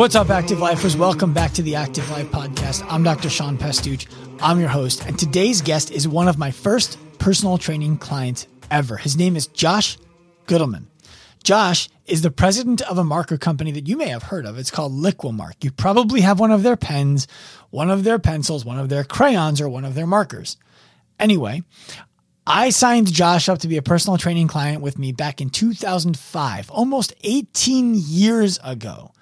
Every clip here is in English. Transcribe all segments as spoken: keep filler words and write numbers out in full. What's up, Active Lifers? Welcome back to the Active Life Podcast. I'm Doctor Sean Pastuch. I'm your host, and today's guest is one of my first personal training clients ever. His name is Josh Goodelman. Josh is the president of a marker company that you may have heard of. It's called LiquiMark. You probably have one of their pens, one of their pencils, one of their crayons, or one of their markers. Anyway, I signed Josh up to be a personal training client with me back in two thousand five, almost eighteen years ago.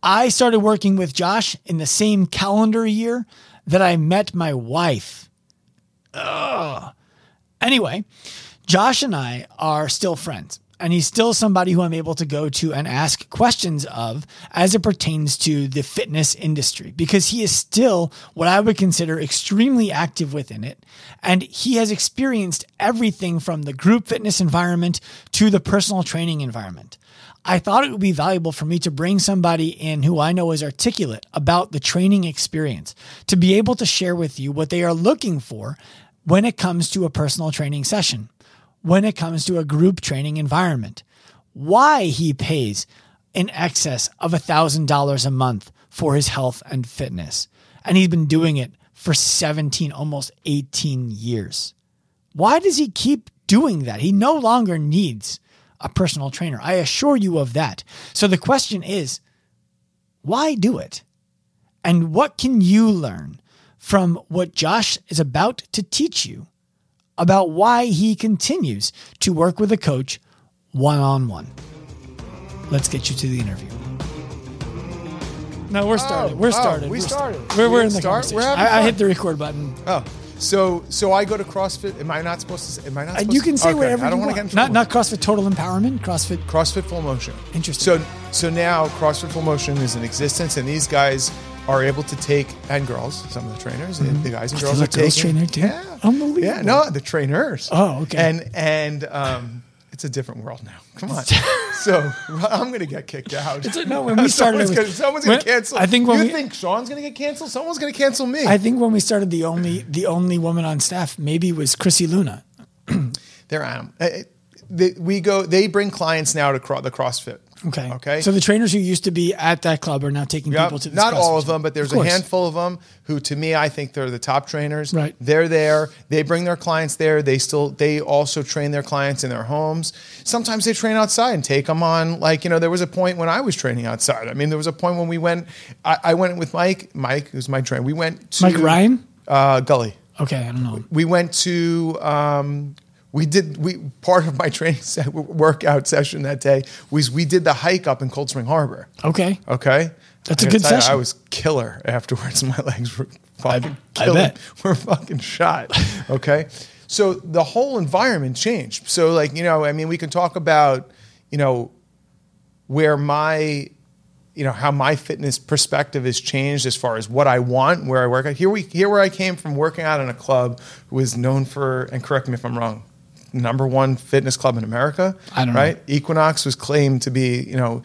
I started working with Josh in the same calendar year that I met my wife. Ugh. Anyway, Josh and I are still friends, and he's still somebody who I'm able to go to and ask questions of as it pertains to the fitness industry, because he is still what I would consider extremely active within it. And he has experienced everything from the group fitness environment to the personal training environment. I thought it would be valuable for me to bring somebody in who I know is articulate about the training experience to be able to share with you what they are looking for when it comes to a personal training session, when it comes to a group training environment, why he pays in excess of one thousand dollars a month for his health and fitness. And he's been doing it for seventeen, almost eighteen years. Why does he keep doing that? He no longer needs a personal trainer. I assure you of that. So the question is, why do it? And what can you learn from what Josh is about to teach you about why he continues to work with a coach one-on-one? Let's get you to the interview. No, we're started. Oh, we're started. Oh, we we're started. started. We're, we're in the start? conversation. I, I hit the record button. Oh, so so I go to CrossFit. Am I not supposed to say? Am I not supposed to? You can say okay, whatever I don't you want. want. To get not, not CrossFit Total Empowerment, CrossFit. CrossFit Full Motion. Interesting. So, so now CrossFit Full Motion is in existence, and these guys are able to take, and girls, some of the trainers, mm-hmm. the guys and girls oh, are taking. Girls trainer too? Yeah. Unbelievable. Yeah, no, the trainers. Oh, okay. And and um, it's a different world now. Come on. So I'm going to get kicked out. It's a, no, when we started. someone's going someone's to cancel. I think when you we, think Sean's going to get canceled? Someone's going to cancel me. I think when we started, the only the only woman on staff maybe was Chrissy Luna. They're on them. They, we go, they bring clients now to cro- the CrossFit. Okay. Okay. So the trainers who used to be at that club are now taking yep. people to this not CrossFit all of them, but there's a handful of them who, to me, I think they're the top trainers. Right. They're there. They bring their clients there. They still, they also train their clients in their homes. Sometimes they train outside and take them on. Like, you know, there was a point when I was training outside. I mean, there was a point when we went, I, I went with Mike, Mike, who's my trainer. We went to Mike Ryan, uh, Gully. Okay. I don't know. We went to, um, We did, we, part of my training set, workout session that day was we did the hike up in Cold Spring Harbor. Okay. Okay. That's a good session. You, I was killer afterwards. My legs were fucking killing. I bet. We're fucking shot. Okay. So the whole environment changed. So like, you know, I mean, we can talk about, you know, where my, you know, how my fitness perspective has changed as far as what I want, where I work out. Here we, here where I came from working out in a club who was known for, and correct me if I'm wrong, number one fitness club in America, I don't right? know. Equinox was claimed to be, you know,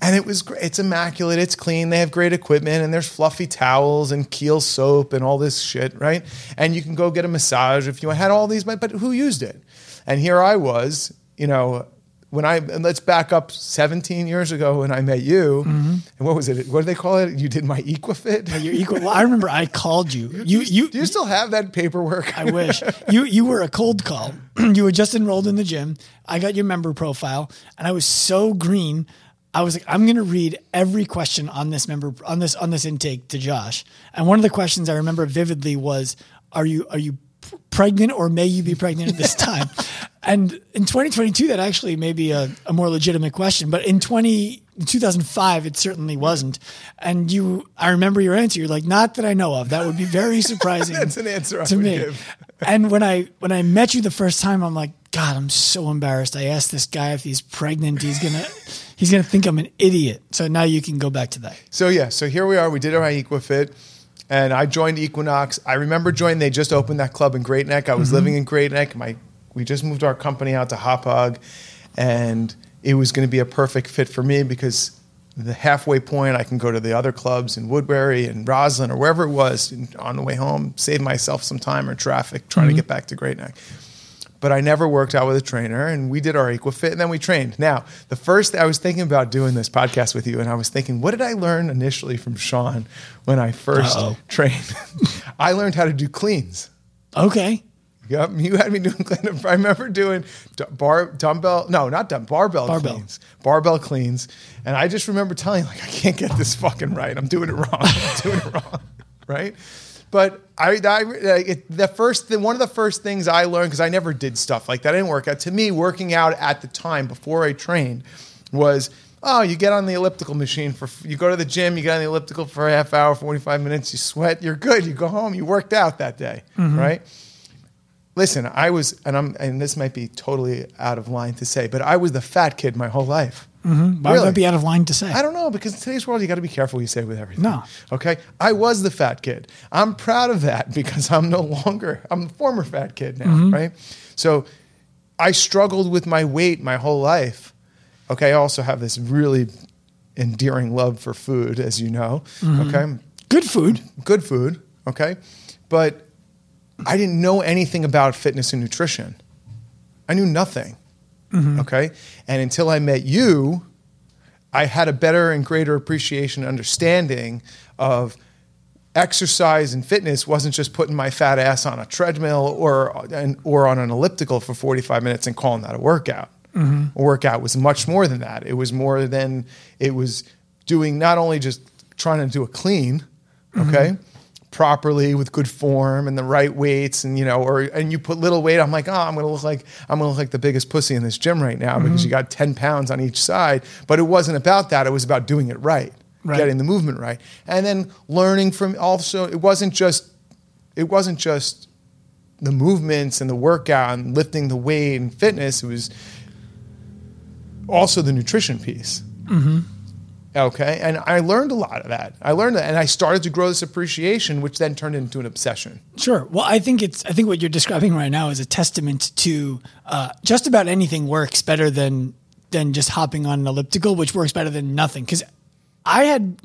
and it was great. It's immaculate. It's clean. They have great equipment, and there's fluffy towels and Keel soap and all this shit, right? And you can go get a massage if you want. I had all these, but who used it? And here I was, you know, when I, and let's back up seventeen years ago when I met you, mm-hmm. and what was it? What do they call it? You did my EquiFit. Yeah, your Equi- well, I remember I called you. You, you, you. Do you still have that paperwork? I wish. You you were a cold call. You were just enrolled in the gym. I got your member profile, and I was so green. I was like, I'm going to read every question on this member on this on this intake to Josh. And one of the questions I remember vividly was, "Are you are you pregnant, or may you be pregnant at this time?" And in twenty twenty-two, that actually may be a, a more legitimate question. But in twenty, two thousand five, it certainly wasn't. And you, I remember your answer. You're like, not that I know of. That would be very surprising. That's an answer I to would me. Give. And when I when I met you the first time, I'm like, God, I'm so embarrassed. I asked this guy if he's pregnant. He's gonna he's gonna think I'm an idiot. So now you can go back to that. So yeah, so here we are. We did our EquiFit. And I joined Equinox. I remember joining. They just opened that club in Great Neck. I was mm-hmm. living in Great Neck. My We just moved our company out to Hop-Hug, and it was going to be a perfect fit for me because the halfway point, I can go to the other clubs in Woodbury and Roslyn or wherever it was on the way home, save myself some time or traffic trying mm-hmm. to get back to Great Neck. but I never worked out with a trainer, and we did our EquiFit, and then we trained. Now, the first, I was thinking about doing this podcast with you, and I was thinking, what did I learn initially from Sean when I first Uh-oh. trained? I learned how to do cleans. Okay. Yep, you had me doing clean. I remember doing bar dumbbell, no, not dumb, barbell, barbell cleans, barbell cleans, and I just remember telling you, like, I can't get this fucking right. I'm doing it wrong. I'm doing it wrong, right? But I, I it, the first, the, one of the first things I learned, because I never did stuff like that, I didn't work out. To me, working out at the time before I trained was, oh, you get on the elliptical machine for, you go to the gym, you get on the elliptical for a half hour, forty-five minutes, you sweat, you're good, you go home, you worked out that day, mm-hmm. right? Listen, I was, and I'm, and this might be totally out of line to say, but I was the fat kid my whole life. Mm-hmm. Why really? would that be out of line to say? I don't know, because in today's world, you got to be careful what you say with everything. No. Okay? I was the fat kid. I'm proud of that because I'm no longer, I'm the former fat kid now, mm-hmm. right? So I struggled with my weight my whole life. Okay? I also have this really endearing love for food, as you know. Mm-hmm. Okay? Good food. Good food. Okay? But I didn't know anything about fitness and nutrition. I knew nothing, mm-hmm. okay? And until I met you, I had a better and greater appreciation and understanding of exercise and fitness wasn't just putting my fat ass on a treadmill or, or on an elliptical for forty-five minutes and calling that a workout. Mm-hmm. A workout was much more than that. It was more than, it was doing not only just trying to do a clean, mm-hmm. okay? properly with good form and the right weights, and you know, or and you put little weight. I'm like, oh, I'm gonna look like I'm gonna look like the biggest pussy in this gym right now mm-hmm. because you got ten pounds on each side. But it wasn't about that. It was about doing it right, right, getting the movement right, and then learning from. Also, it wasn't just it wasn't just the movements and the workout and lifting the weight and fitness. It was also the nutrition piece. Mm-hmm. Okay, and I learned a lot of that. I learned that, and I started to grow this appreciation, which then turned into an obsession. Sure. Well, I think it's. I think what you're describing right now is a testament to uh, just about anything works better than than just hopping on an elliptical, which works better than nothing. Because I had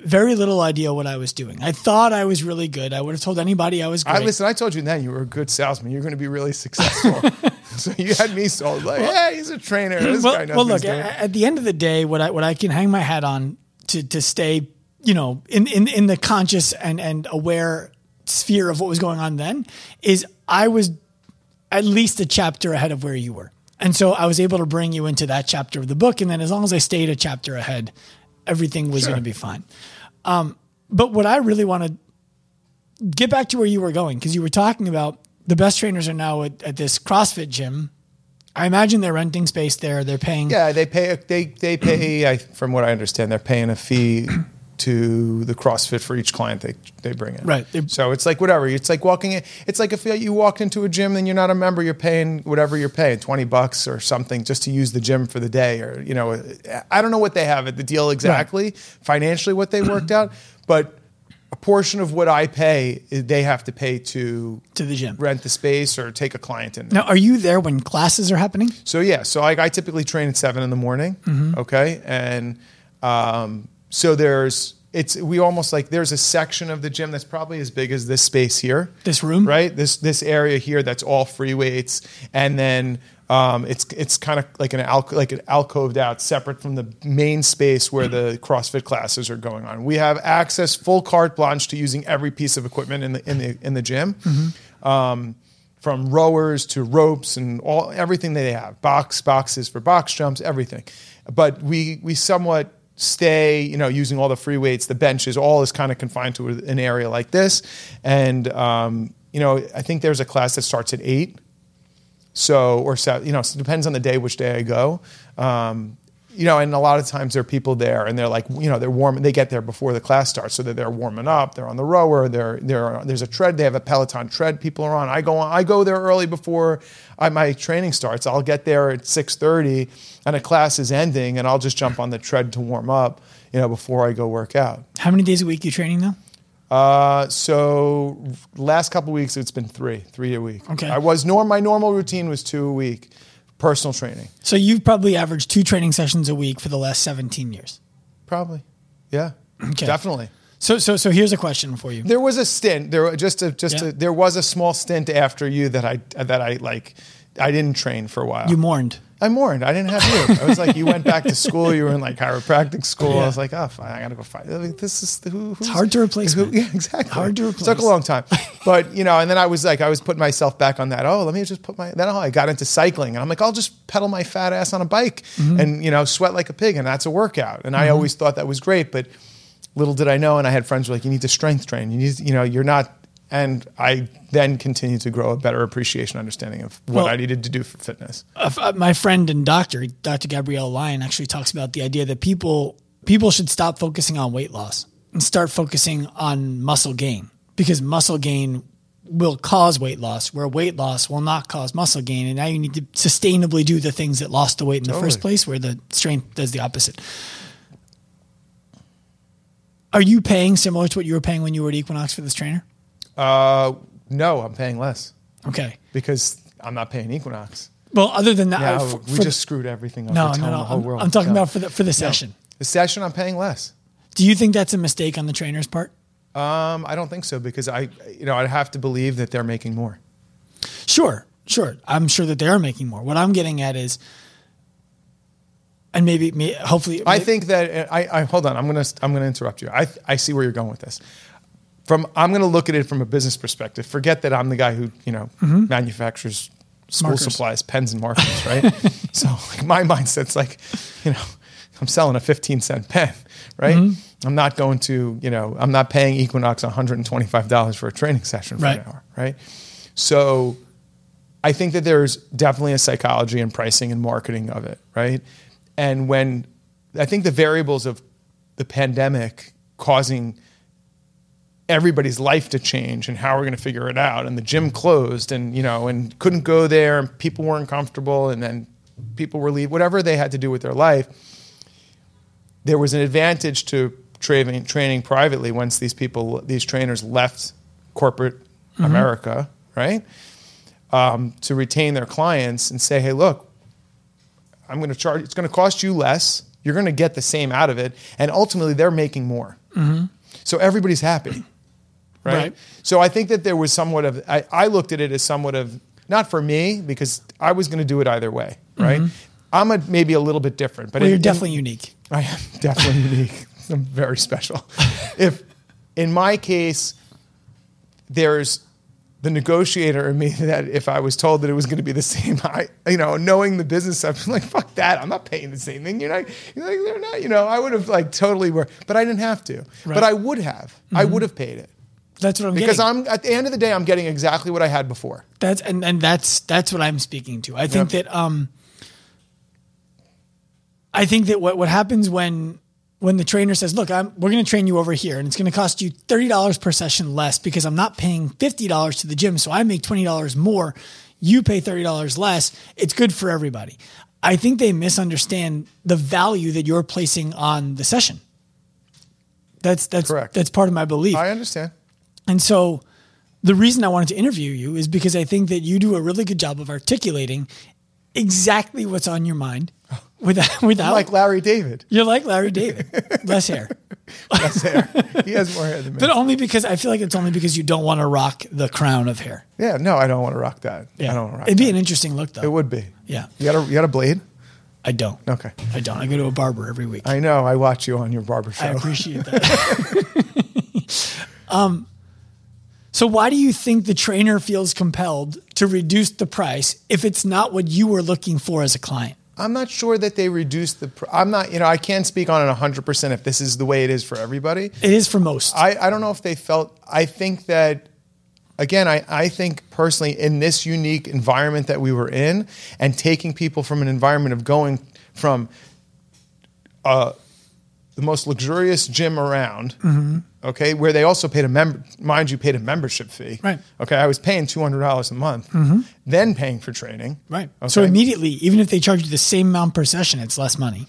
very little idea what I was doing. I thought I was really good. I would have told anybody I was great. I, listen, I told you then you were a good salesman. You're going to be really successful. So you had me sold like, well, hey, he's a trainer. This well, guy knows well, look, doing. At the end of the day, what I what I can hang my hat on to to stay, you know, in, in, in the conscious and, and aware sphere of what was going on then is I was at least a chapter ahead of where you were. And so I was able to bring you into that chapter of the book. And then as long as I stayed a chapter ahead, everything was sure. going to be fine. Um, but what I really want to get back to where you were going, because you were talking about the best trainers are now at, at this CrossFit gym. I imagine they're renting space there. They're paying. Yeah, they pay. They they pay. I, from what I understand, they're paying a fee to the CrossFit for each client they they bring in. Right. They, so it's like whatever. It's like walking in. It's like if you walked into a gym and you're not a member, you're paying whatever you're paying, twenty bucks or something, just to use the gym for the day. Or you know, I don't know what they have at the deal exactly right. financially what they worked out, but. A portion of what I pay, they have to pay to to the gym, rent the space, or take a client in there. Now, are you there when classes are happening? So yeah, so I, I typically train at seven in the morning. Mm-hmm. Okay, and um, so there's it's we almost like there's a section of the gym that's probably as big as this space here, this room, right? This this area here that's all free weights, and then um, it's it's kind of like an al- like an alcoved out, separate from the main space where the CrossFit classes are going on. We have access, full carte blanche, to using every piece of equipment in the in the in the gym, mm-hmm. um, from rowers to ropes and all everything that they have, box boxes for box jumps, everything. But we we somewhat stay, you know, using all the free weights, the benches, all is kind of confined to an area like this. And um, you know, I think there's a class that starts at eight. So, or, you know, so it depends on the day, which day I go, um, you know, and a lot of times there are people there and they're like, you know, they're warm. They get there before the class starts. So that they're warming up, they're on the rower, they're, they're, there's a tread, they have a Peloton tread people are on. I go on, I go there early before I, my training starts. I'll get there at six thirty and a class is ending and I'll just jump on the tread to warm up, you know, before I go work out. How many days a week are you training though? Uh, so last couple of weeks, it's been three, three a week. Okay. I was norm. My normal routine was two a week, personal training. So you've probably averaged two training sessions a week for the last seventeen years. Probably. Yeah, okay. Definitely. So, so, so here's a question for you. There was a stint there, just a, just yeah. a, there was a small stint after you that I, that I like, I didn't train for a while. You mourned. I mourned. I didn't have you. I was like, you went back to school. You were in like chiropractic school. Yeah. I was like, oh, fine. I got to go fight. Like, this is who, who's, it's hard to replace. Who, yeah, exactly. Hard to replace. It took a long time, but you know. And then I was like, I was putting myself back on that. Oh, let me just put my. Then oh, I got into cycling, and I'm like, I'll just pedal my fat ass on a bike, mm-hmm. and you know, sweat like a pig, and that's a workout. And mm-hmm. I always thought that was great, but little did I know. And I had friends who were like, you need to strength train. You need, you know, you're not. And I then continued to grow a better appreciation, understanding of what well, I needed to do for fitness. Uh, my friend and doctor, Doctor Gabrielle Lyon, actually talks about the idea that people people should stop focusing on weight loss and start focusing on muscle gain, because muscle gain will cause weight loss, where weight loss will not cause muscle gain. And now you need to sustainably do the things that lost the weight in totally. the first place, where the strength does the opposite. Are you paying similar to what you were paying when you were at Equinox for this trainer? Uh, no, I'm paying less. Okay. Because I'm not paying Equinox. Well, other than that, yeah, for, we for, just screwed everything up. No, no, no. The whole I'm, world. I'm talking no. about for the, for the session. No. The session, I'm paying less. Do you think that's a mistake on the trainer's part? Um, I don't think so, because I, you know, I'd have to believe that they're making more. Sure. Sure. I'm sure that they are making more. What I'm getting at is, and maybe, maybe hopefully, maybe, I think that I, I, hold on. I'm going to, I'm going to interrupt you. I, I see where you're going with this. From, I'm going to look at it from a business perspective. Forget that I'm the guy who, you know, mm-hmm. manufactures school markers. supplies, pens and markers, right? So like, my mindset's like, you know, I'm selling a fifteen cent pen, right? Mm-hmm. I'm not going to, you know, I'm not paying Equinox one hundred twenty-five dollars for a training session for right. an hour, right? So I think that there's definitely a psychology and pricing and marketing of it, right? And when I think the variables of the pandemic causing everybody's life to change and how we're going to figure it out, and the gym closed, and you know, and couldn't go there, and people weren't comfortable, and then people were leaving, whatever they had to do with their life, there was an advantage to training, training privately once these people, these trainers left corporate mm-hmm. America, right? Um, to retain their clients and say, hey, look, I'm going to charge, it's going to cost you less, you're going to get the same out of it, and ultimately they're making more. Mm-hmm. So everybody's happy. Right? Right. So I think that there was somewhat of, I, I looked at it as somewhat of, not for me, because I was going to do it either way. Right. Mm-hmm. I'm a, maybe a little bit different, but well, it, you're definitely it, unique. I am definitely unique. I'm very special. If in my case, there's the negotiator in me that if I was told that it was going to be the same, I, you know, knowing the business, I'm like, fuck that. I'm not paying the same thing. You're not, you're like, they're not, you know, I would have like totally worked, but I didn't have to, right. but I would have, mm-hmm. I would have paid it. That's what I'm because getting. Because I'm at the end of the day, I'm getting exactly what I had before. That's and, and that's that's what I'm speaking to. I think yep. that um, I think that what, what happens when when the trainer says, "Look, I'm we're going to train you over here, and it's going to cost you thirty dollars per session less because I'm not paying fifty dollars to the gym, so I make twenty dollars more. You pay thirty dollars less. It's good for everybody." I think they misunderstand the value that you're placing on the session. That's that's correct. That's part of my belief. I understand. And so the reason I wanted to interview you is because I think that you do a really good job of articulating exactly what's on your mind without, without I'm like Larry David. You're like Larry David. Less hair. Less hair. He has more hair than me. But only because I feel like it's only because you don't want to rock the crown of hair. Yeah, no, I don't want to rock that. Yeah. I don't want to rock It'd be that. An interesting look though. It would be. Yeah. You got a you got a blade? I don't. Okay. I don't. I go to a barber every week. I know. I watch you on your barber show. I appreciate that. um So why do you think the trainer feels compelled to reduce the price if it's not what you were looking for as a client? I'm not sure that they reduce the price. I'm not, you know, I can't speak on it one hundred percent if this is the way it is for everybody. It is for most. I, I don't know if they felt, I think that, again, I, I think personally in this unique environment that we were in and taking people from an environment of going from uh, the most luxurious gym around mm-hmm. Okay, where they also paid a member, mind you, paid a membership fee. Right. Okay, I was paying two hundred dollars a month, mm-hmm. then paying for training. Right. Okay? So immediately, even if they charge you the same amount per session, it's less money.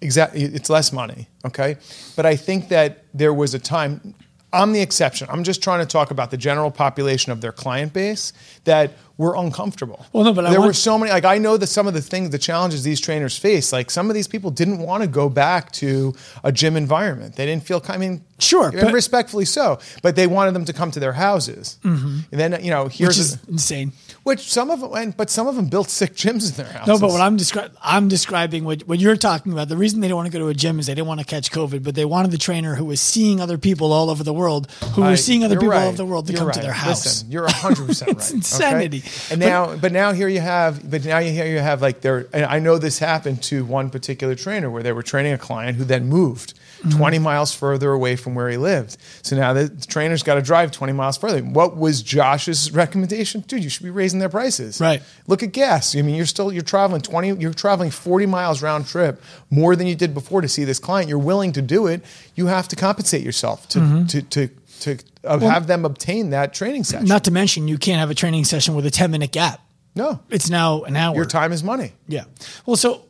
Exactly, it's less money. Okay, but I think that there was a time. I'm the exception. I'm just trying to talk about the general population of their client base that were uncomfortable. Well, no, but I there want- were so many. Like I know that some of the things, the challenges these trainers face. Like some of these people didn't want to go back to a gym environment. They didn't feel. I mean, sure, but- respectfully so. But they wanted them to come to their houses. Mm-hmm. And then you know, here's which is a, insane. Which some of them, but some of them built sick gyms in their houses. No, but what I'm describing, I'm describing what, what you're talking about. The reason they don't want to go to a gym is they didn't want to catch COVID, but they wanted the trainer who was seeing other people all over the world, who I, were seeing other people right. all over the world to you're come right. to their house. Listen, you're one hundred percent right. It's insanity. Okay? And now, but, but now here you have, but now here you have like there. And I know this happened to one particular trainer where they were training a client who then moved mm-hmm. twenty miles further away from where he lived. So now the trainer's got to drive twenty miles further. What was Josh's recommendation? Dude, you should be raising their prices. Right. Look at gas. I mean, you're still, you're traveling twenty, you're traveling forty miles round trip more than you did before to see this client. You're willing to do it. You have to compensate yourself to, mm-hmm. to, to, to uh, well, have them obtain that training session. Not to mention you can't have a training session with a ten minute gap. No, it's now an hour. Your time is money. Yeah. Well, so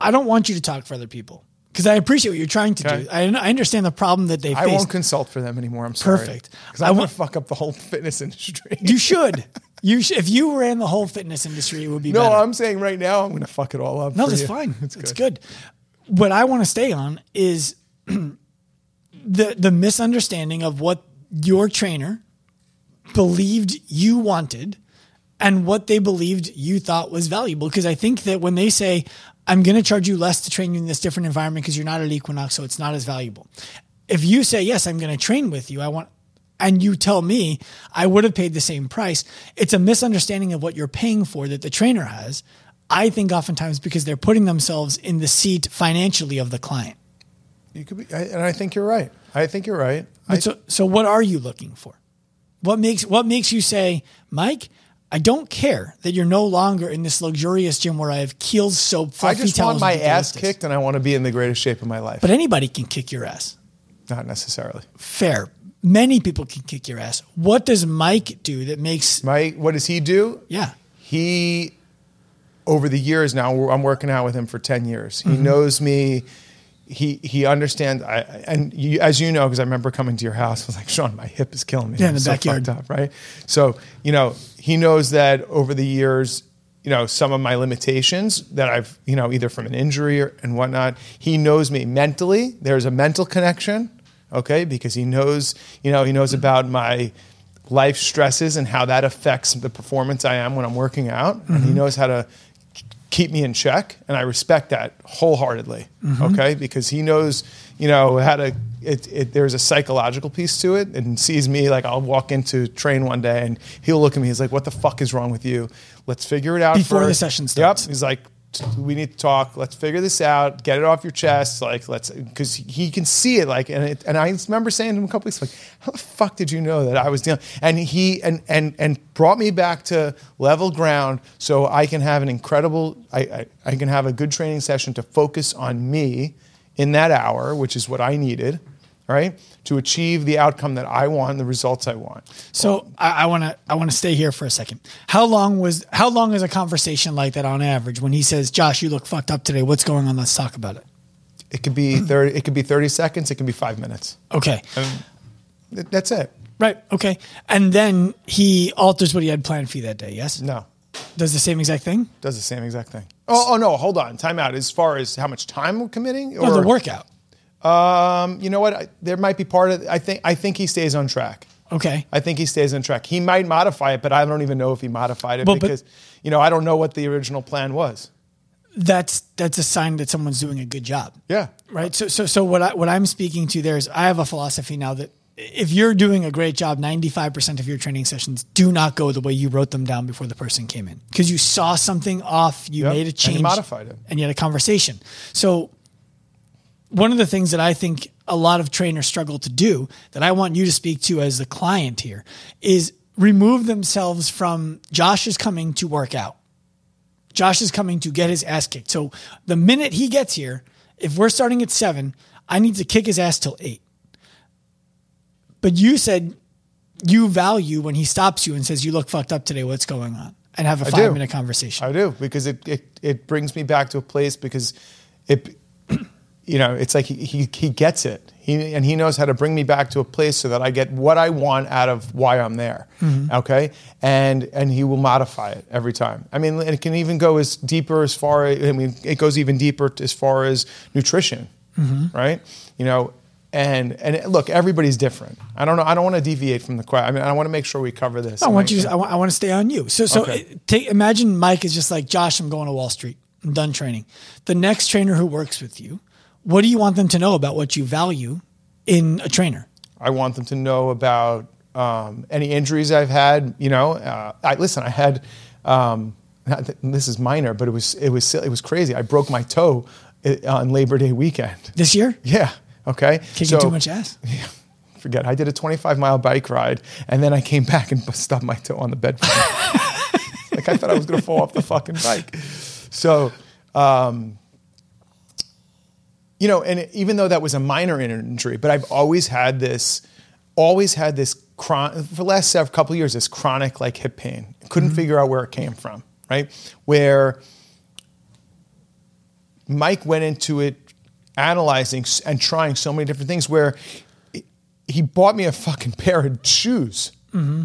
I don't want you to talk for other people, because I appreciate what you're trying to okay. do. I, I understand the problem that they face. I won't consult for them anymore. I'm sorry. Perfect. Because I, I want to fuck up the whole fitness industry. You should. You sh- If you ran the whole fitness industry, it would be no, better. No, I'm saying right now, I'm going to fuck it all up. No, that's you. fine. It's good. It's good. What I want to stay on is the the misunderstanding of what your trainer believed you wanted and what they believed you thought was valuable. Because I think that when they say, I'm going to charge you less to train you in this different environment because you're not at Equinox, so it's not as valuable. If you say, yes, I'm going to train with you, I want, and you tell me I would have paid the same price, it's a misunderstanding of what you're paying for that the trainer has, I think oftentimes because they're putting themselves in the seat financially of the client. You could be, I, and I think you're right. I think you're right. I, so, so what are you looking for? What makes, what makes you say, Mike, I don't care that you're no longer in this luxurious gym where I have Kiehl's soap. I just want my ass kicked and I want to be in the greatest shape of my life. But anybody can kick your ass. Not necessarily. Fair. Many people can kick your ass. What does Mike do that makes... Mike, what does he do? Yeah. He, over the years now, I'm working out with him for ten years. He mm-hmm. knows me. He he understands, I, and you, as you know, because I remember coming to your house, I was like, Sean, my hip is killing me. Yeah, in the so backyard. Fucked up, right? So, you know, he knows that over the years, you know, some of my limitations that I've, you know, either from an injury or, and whatnot, he knows me mentally. There's a mental connection, okay, because he knows, you know, he knows about my life stresses and how that affects the performance I am when I'm working out. Mm-hmm. And he knows how to keep me in check, and I respect that wholeheartedly, mm-hmm. okay? Because he knows, you know, how to, it, it, there's a psychological piece to it, and sees me, like, I'll walk into train one day, and he'll look at me, he's like, what the fuck is wrong with you? Let's figure it out Before first. the session starts. Yep, he's like, we need to talk, let's figure this out, get it off your chest, like, let's, because he can see it, like, and it, and I remember saying to him a couple weeks, like, how the fuck did you know that I was dealing, and he, and, and, and brought me back to level ground so I can have an incredible, I, I, I can have a good training session to focus on me in that hour, which is what I needed, right, to achieve the outcome that I want, the results I want. So I want to I want to stay here for a second. How long was how long is a conversation like that on average? When he says, "Josh, you look fucked up today. What's going on? Let's talk about it." It could be thirty. It could be thirty seconds. It could be five minutes. Okay, I mean, that's it. Right. Okay, and then he alters what he had planned for you that day. Yes. No. Does the same exact thing? Does the same exact thing. Oh, oh no! Hold on. Time out. As far as how much time we're committing, or no, the workout. Um, you know what? I, there might be part of, I think, I think he stays on track. Okay. I think he stays on track. He might modify it, but I don't even know if he modified it but, because, but, you know, I don't know what the original plan was. That's, that's a sign that someone's doing a good job. Yeah. Right. So, so, so what I, what I'm speaking to there is I have a philosophy now that if you're doing a great job, ninety-five percent of your training sessions do not go the way you wrote them down before the person came in. Cause you saw something off, you yep. made a change and you modified it and you had a conversation. So, one of the things that I think a lot of trainers struggle to do that I want you to speak to as the client here is remove themselves from Josh is coming to work out. Josh is coming to get his ass kicked. So the minute he gets here, if we're starting at seven, I need to kick his ass till eight. But you said you value when he stops you and says, you look fucked up today. What's going on? And have a five minute conversation. I do because it, it, it brings me back to a place because it, you know, it's like he, he he gets it, he and he knows how to bring me back to a place so that I get what I want out of why I'm there, mm-hmm. okay? And and he will modify it every time. I mean, it can even go as deeper as far. I mean, it goes even deeper as far as nutrition, mm-hmm. right? You know, And and look, everybody's different. I don't know. I don't want to deviate from the question. I mean, I want to make sure we cover this. I want you. To, I want. I want to stay on you. So so okay. take, imagine Mike is just like, Josh, I'm going to Wall Street. I'm done training. The next trainer who works with you, what do you want them to know about what you value in a trainer? I want them to know about um, any injuries I've had. You know, uh, I, listen, I had. Um, not that, this is minor, but it was it was it was crazy. I broke my toe on Labor Day weekend this year. Yeah. Okay. Kicking so, too much ass? Yeah, forget it. I did a twenty-five mile bike ride, and then I came back and stubbed my toe on the bed. Like, I thought I was going to fall off the fucking bike. So, um, you know, and even though that was a minor injury, but I've always had this, always had this, chron- for the last couple of years, this chronic, like, hip pain. Couldn't mm-hmm. figure out where it came from, right? Where Mike went into it, analyzing and trying so many different things, where he bought me a fucking pair of shoes. Mm-hmm.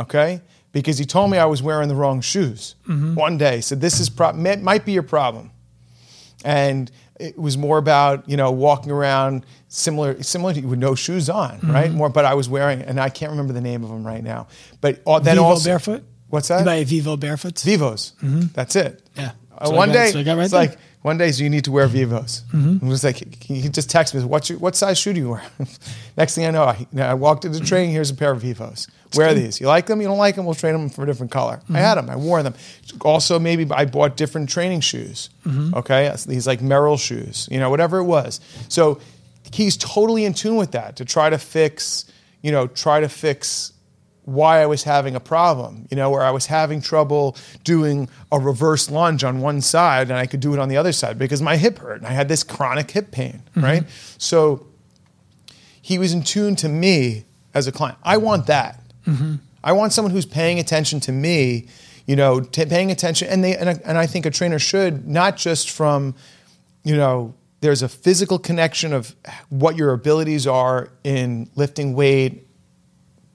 Okay. Because he told me I was wearing the wrong shoes mm-hmm. one day. So this is pro- might be your problem. And it was more about, you know, walking around similar, similar to, with no shoes on, mm-hmm. right? More, but I was wearing, and I can't remember the name of them right now, but all, then Vivo also barefoot. What's that? You buy a Vivo barefoot? Vivos. Mm-hmm. That's it. Yeah. Uh, one got, day so right it's there. Like, one day you need to wear Vivos. Mm-hmm. It was like, he just texted me, "What's your, what size shoe do you wear?" Next thing I know, I, I walked into the training, here's a pair of Vivos. Wear these. You like them? You don't like them? We'll train them for a different color. Mm-hmm. I had them. I wore them. Also, maybe I bought different training shoes. Mm-hmm. Okay? These like Merrill shoes, you know, whatever it was. So he's totally in tune with that to try to fix, you know, try to fix why I was having a problem, you know, where I was having trouble doing a reverse lunge on one side and I could do it on the other side because my hip hurt and I had this chronic hip pain, mm-hmm. right? So he was in tune to me as a client. I want that. Mm-hmm. I want someone who's paying attention to me, you know, t- paying attention. And they and I, and I think a trainer should, not just from, you know, there's a physical connection of what your abilities are in lifting weight,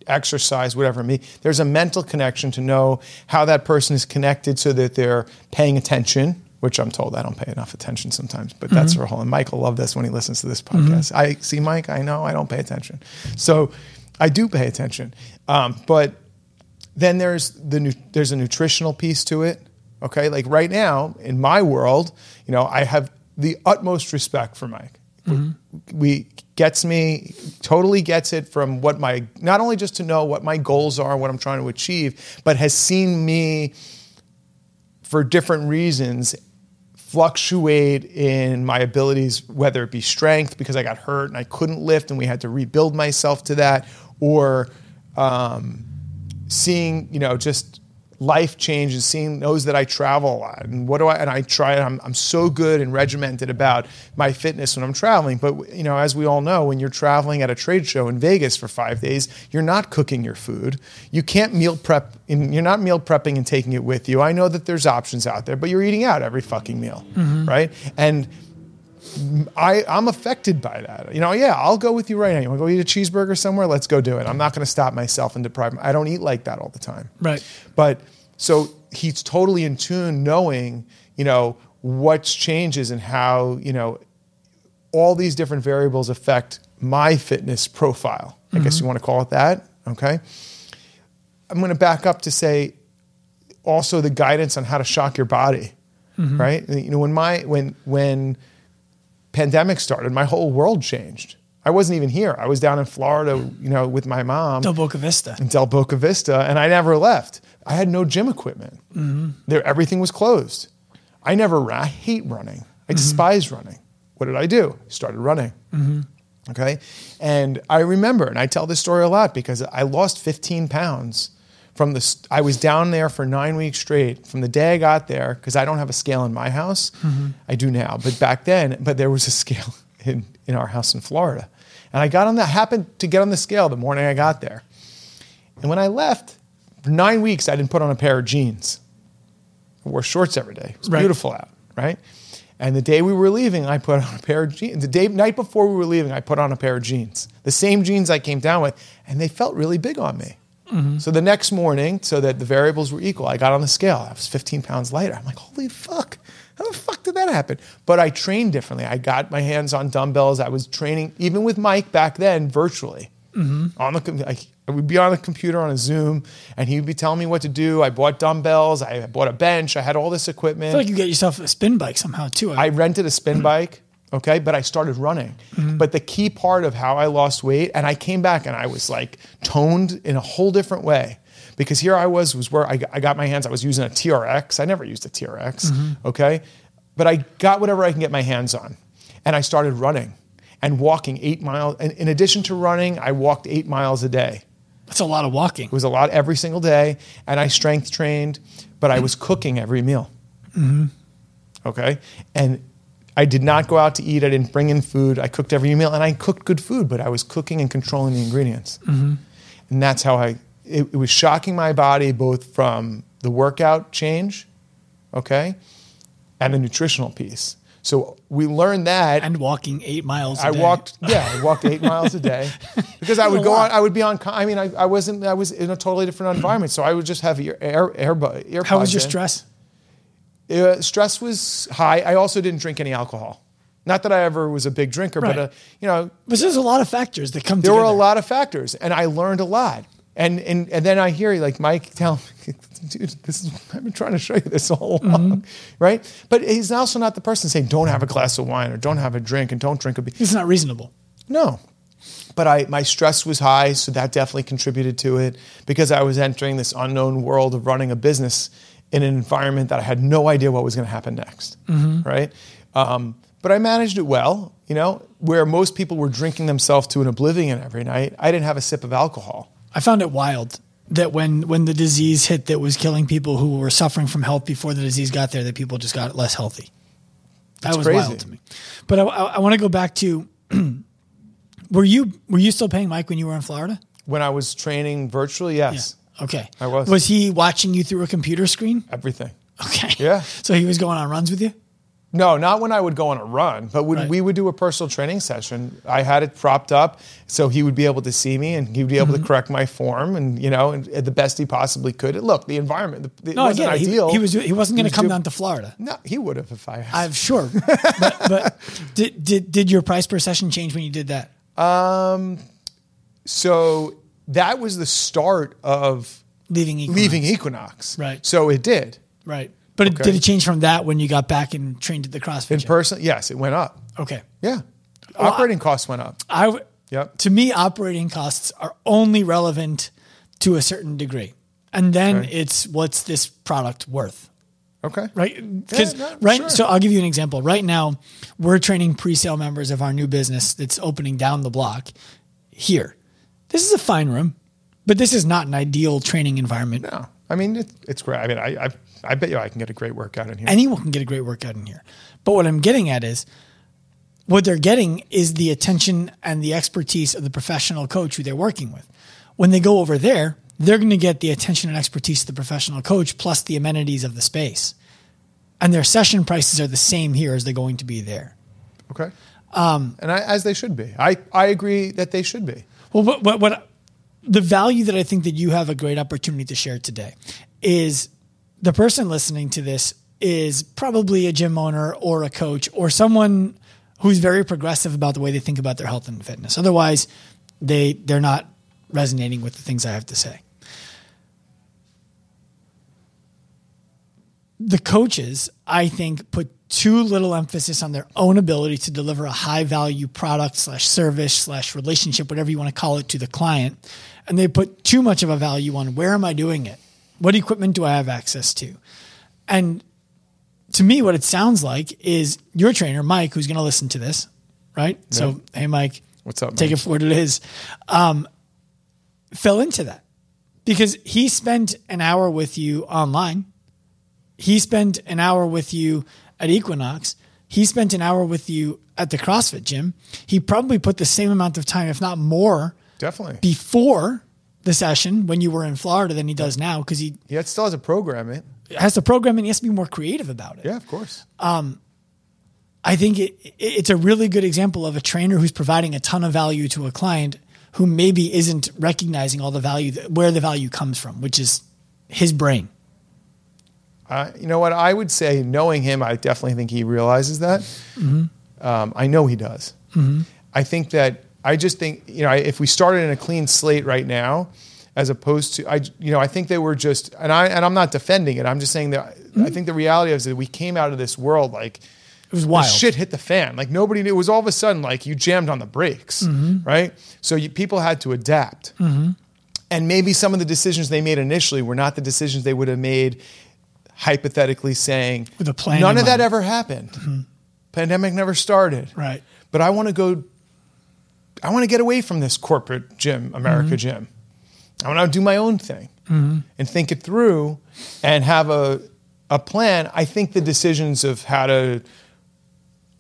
exercise, whatever it may be. There's a mental connection to know how that person is connected so that they're paying attention, which I'm told I don't pay enough attention sometimes, but mm-hmm. that's for a whole. And Mike will love this when he listens to this podcast. Mm-hmm. I see, Mike, I know I don't pay attention. So I do pay attention. Um, but then there's the nu- there's a nutritional piece to it. Okay. Like right now in my world, you know, I have the utmost respect for Mike. Mm-hmm. We gets me, totally gets it from what my, not only just to know what my goals are, what I'm trying to achieve, but has seen me for different reasons fluctuate in my abilities, whether it be strength because I got hurt and I couldn't lift and we had to rebuild myself to that, or um, seeing, you know, just life change and seeing those that I travel a lot and what do I, and I try, I'm, I'm so good and regimented about my fitness when I'm traveling. But you know, as we all know, when you're traveling at a trade show in Vegas for five days, you're not cooking your food. You can't meal prep and you're not meal prepping and taking it with you. I know that there's options out there, but you're eating out every fucking meal. Mm-hmm. Right. And I, I'm affected by that. You know, yeah, I'll go with you right now. You want to go eat a cheeseburger somewhere? Let's go do it. I'm not going to stop myself and deprive me. I don't eat like that all the time. Right. But so he's totally in tune knowing, you know, what changes and how, you know, all these different variables affect my fitness profile. I mm-hmm. guess you want to call it that. Okay. I'm going to back up to say also the guidance on how to shock your body. Mm-hmm. Right. You know, when my, when, when, pandemic started, my whole world changed. I wasn't even here. I was down in Florida, you know, with my mom. Del Boca Vista. In Del Boca Vista, and I never left. I had no gym equipment. Mm-hmm. There, everything was closed. I never ran. I hate running. I mm-hmm. despise running. What did I do? I started running. Mm-hmm. Okay? And I remember, and I tell this story a lot because I lost fifteen pounds from the, I was down there for nine weeks straight from the day I got there, because I don't have a scale in my house. Mm-hmm. I do now, but back then, but there was a scale in, in our house in Florida. And I got on that, happened to get on the scale the morning I got there. And when I left, for nine weeks, I didn't put on a pair of jeans. I wore shorts every day. It was right. beautiful out, right? And the day we were leaving, I put on a pair of jeans. The day, night before we were leaving, I put on a pair of jeans. The same jeans I came down with, and they felt really big on me. Mm-hmm. So the next morning, so that the variables were equal, I got on the scale. I was fifteen pounds lighter. I'm like, holy fuck. How the fuck did that happen? But I trained differently. I got my hands on dumbbells. I was training, even with Mike back then, virtually. Mm-hmm. On the, I, I would be on the computer on a Zoom, and he would be telling me what to do. I bought dumbbells. I bought a bench. I had all this equipment. I feel like you got yourself a spin bike somehow, too. I, I rented a spin mm-hmm. bike, okay, but I started running. Mm-hmm. But the key part of how I lost weight, and I came back, and I was, like, toned in a whole different way. Because here I was, was where I got my hands. I was using a T R X. I never used a T R X, mm-hmm. okay? But I got whatever I can get my hands on. And I started running and walking eight miles. And in addition to running, I walked eight miles a day. That's a lot of walking. It was a lot every single day. And I strength trained, but I was cooking every meal. Mm-hmm. Okay? And I did not go out to eat. I didn't bring in food. I cooked every meal. And I cooked good food, but I was cooking and controlling the ingredients. Mm-hmm. And that's how I... It, it was shocking my body, both from the workout change, okay, and the nutritional piece. So we learned that. And walking eight miles a I day. I walked, yeah, I walked eight miles a day. Because I would go lot. on, I would be on, I mean, I, I wasn't, I was in a totally different environment. So I would just have ear, air, air, earbuds. How was your stress? Uh, stress was high. I also didn't drink any alcohol. Not that I ever was a big drinker, right. but, uh, you know. But there's a lot of factors that come there together. There were a lot of factors, and I learned a lot. And, and and then I hear like Mike tell me, dude, this is, I've been trying to show you this all along, mm-hmm. right? But he's also not the person saying, don't have a glass of wine or don't have a drink and don't drink a beer. It's not reasonable. No. But I my stress was high, so that definitely contributed to it because I was entering this unknown world of running a business in an environment that I had no idea what was going to happen next, mm-hmm. right? Um, but I managed it well, you know, where most people were drinking themselves to an oblivion every night. I didn't have a sip of alcohol. I found it wild that when, when the disease hit that was killing people who were suffering from health before the disease got there, that people just got less healthy. That That's was crazy. Wild to me. But I, I, I want to go back to, were you were you still paying Mike when you were in Florida? When I was training virtually, yes. Yeah. Okay. I was. Was he watching you through a computer screen? Everything. Okay. Yeah. So he was going on runs with you? No, not when I would go on a run, but when right. we would do a personal training session, I had it propped up so he would be able to see me and he would be able mm-hmm. to correct my form and, you know, and, and the best he possibly could. And look, the environment, the, it no, wasn't again, ideal. He, he, was, he wasn't going to was come do, down to Florida. No, he would have if I asked. I'm sure. but but did, did, did your price per session change when you did that? Um, so that was the start of leaving Equinox. Leaving Equinox. Right. So it did. Right. But okay. it, did it change from that when you got back and trained at the CrossFit in gym? Person? Yes, it went up. Okay. Yeah. Well, operating I, costs went up. I w- yep. To me, operating costs are only relevant to a certain degree. And then okay. it's what's this product worth? Okay. Right? Because yeah, right. Sure. So I'll give you an example. Right now, we're training pre-sale members of our new business that's opening down the block here. This is a fine room, but this is not an ideal training environment. No. I mean, it, it's great. I mean, I, I I bet you I can get a great workout in here. Anyone can get a great workout in here. But what I'm getting at is what they're getting is the attention and the expertise of the professional coach who they're working with. When they go over there, they're going to get the attention and expertise of the professional coach plus the amenities of the space. And their session prices are the same here as they're going to be there. Okay. Um, and I, as they should be. I, I agree that they should be. Well, what, what, what the value that I think that you have a great opportunity to share today is... The person listening to this is probably a gym owner or a coach or someone who's very progressive about the way they think about their health and fitness. Otherwise, they, they're not resonating with the things I have to say. The coaches, I think, put too little emphasis on their own ability to deliver a high-value product slash service slash relationship, whatever you want to call it, to the client. And they put too much of a value on where am I doing it? What equipment do I have access to? And to me, what it sounds like is your trainer, Mike, who's going to listen to this, right? Yeah. So, hey, Mike, what's up? Take Mike? It for what it is. Um, fell into that because he spent an hour with you online. He spent an hour with you at Equinox. He spent an hour with you at the CrossFit gym. He probably put the same amount of time, if not more, definitely before the session when you were in Florida than he does now because he yeah, it still has a program it has to program and he has to be more creative about it. Yeah, of course. Um, I think it, it, it's a really good example of a trainer who's providing a ton of value to a client who maybe isn't recognizing all the value that, where the value comes from, which is his brain. Uh, you know what? I would say, knowing him, I definitely think he realizes that. Mm-hmm. Um, I know he does. Mm-hmm. I think that, I just think, you know, I, if we started in a clean slate right now, as opposed to, I, you know, I think they were just, and I, and I'm not defending it. I'm just saying that mm-hmm. I think the reality is that we came out of this world, like, it was wild. Shit hit the fan. Like, nobody knew. It was all of a sudden, like, you jammed on the brakes, mm-hmm. right? So you, people had to adapt. Mm-hmm. And maybe some of the decisions they made initially were not the decisions they would have made, hypothetically saying, with a plan. None of that ever happened. Mm-hmm. Pandemic never started. Right. But I want to go, I want to get away from this corporate gym, America mm-hmm. gym. I want to do my own thing mm-hmm. and think it through and have a a plan. I think the decisions of how to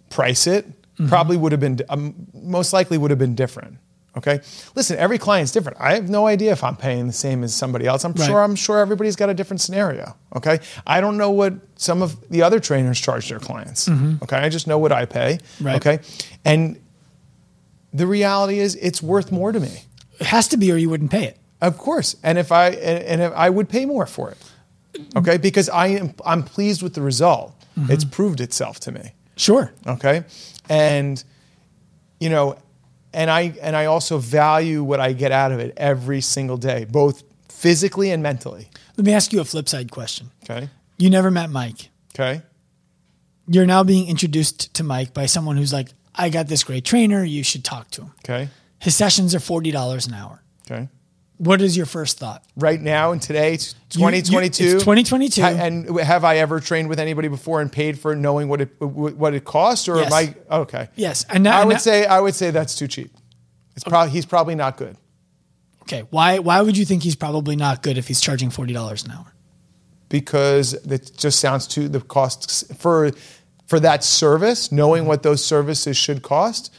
price it mm-hmm. probably would have been, um, most likely would have been different. Okay. Listen, every client's different. I have no idea if I'm paying the same as somebody else. I'm right. sure, I'm sure everybody's got a different scenario. Okay. I don't know what some of the other trainers charge their clients. Mm-hmm. Okay. I just know what I pay. Right. Okay. And the reality is it's worth more to me. It has to be, or you wouldn't pay it. Of course. And if I, and, and if I would pay more for it. Okay. Because I am, I'm pleased with the result. Mm-hmm. It's proved itself to me. Sure. Okay. And you know, And I and I also value what I get out of it every single day, both physically and mentally. Let me ask you a flip side question. Okay. You never met Mike. Okay. You're now being introduced to Mike by someone who's like, I got this great trainer. You should talk to him. Okay. His sessions are forty dollars an hour. Okay. What is your first thought? Right now and today, it's twenty twenty-two. You, you, it's twenty twenty-two. Ha, and have I ever trained with anybody before and paid for knowing what it what it costs? Or yes. am I okay? Yes, and now, I would now, say I would say that's too cheap. It's okay. probably he's probably not good. Okay, why why would you think he's probably not good if he's charging forty dollars an hour? Because it just sounds too the cost for for that service, knowing what those services should cost,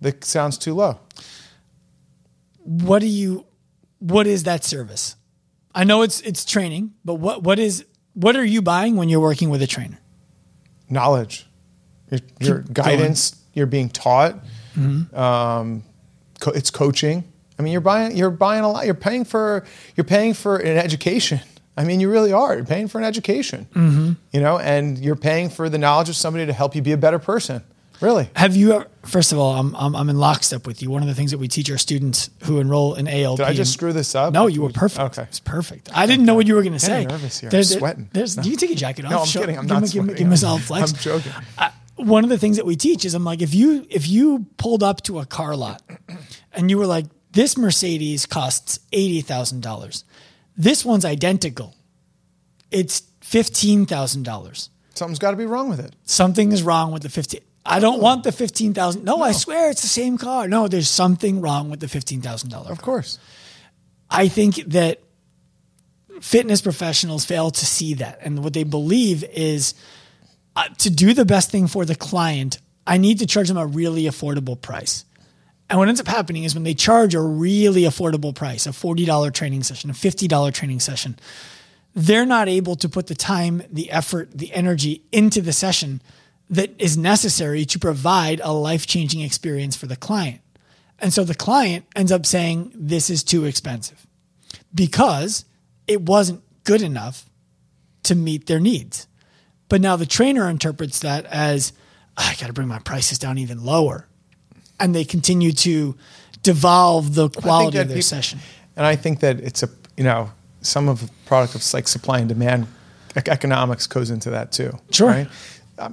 that sounds too low. What do you? What is that service? I know it's it's training, but what what is what are you buying when you're working with a trainer? Knowledge, your, your guidance. Going. You're being taught. Mm-hmm. Um, co- it's coaching. I mean, you're buying you're buying a lot. You're paying for you're paying for an education. I mean, you really are. You're paying for an education. Mm-hmm. You know, and you're paying for the knowledge of somebody to help you be a better person. Really? Have you ever, first of all, I'm, I'm I'm in lockstep with you. One of the things that we teach our students who enroll in A L P. Did I just screw this up? No, you were perfect. Okay. It's perfect. I didn't okay. know what you were going to say. I'm nervous here. There's, I'm sweating. There's, no. Do you take your jacket off? No, I'm Show, kidding. I'm not me, sweating. Give myself flex. I'm joking. I, one of the things that we teach is I'm like, if you if you pulled up to a car lot and you were like, this Mercedes costs eighty thousand dollars. This one's identical. It's fifteen thousand dollars. Something's got to be wrong with it. Something is wrong with the fifteen. I don't want the fifteen thousand dollars. No, no, I swear it's the same car. No, there's something wrong with the fifteen thousand dollars car. Of course. I think that fitness professionals fail to see that. And what they believe is uh, to do the best thing for the client, I need to charge them a really affordable price. And what ends up happening is when they charge a really affordable price, a forty dollars training session, a fifty dollars training session, they're not able to put the time, the effort, the energy into the session that is necessary to provide a life-changing experience for the client. And so the client ends up saying, this is too expensive because it wasn't good enough to meet their needs. But now the trainer interprets that as, I got to bring my prices down even lower. And they continue to devolve the quality of their people, session. And I think that it's a, you know, some of the product of like supply and demand economics goes into that too. Sure. Right?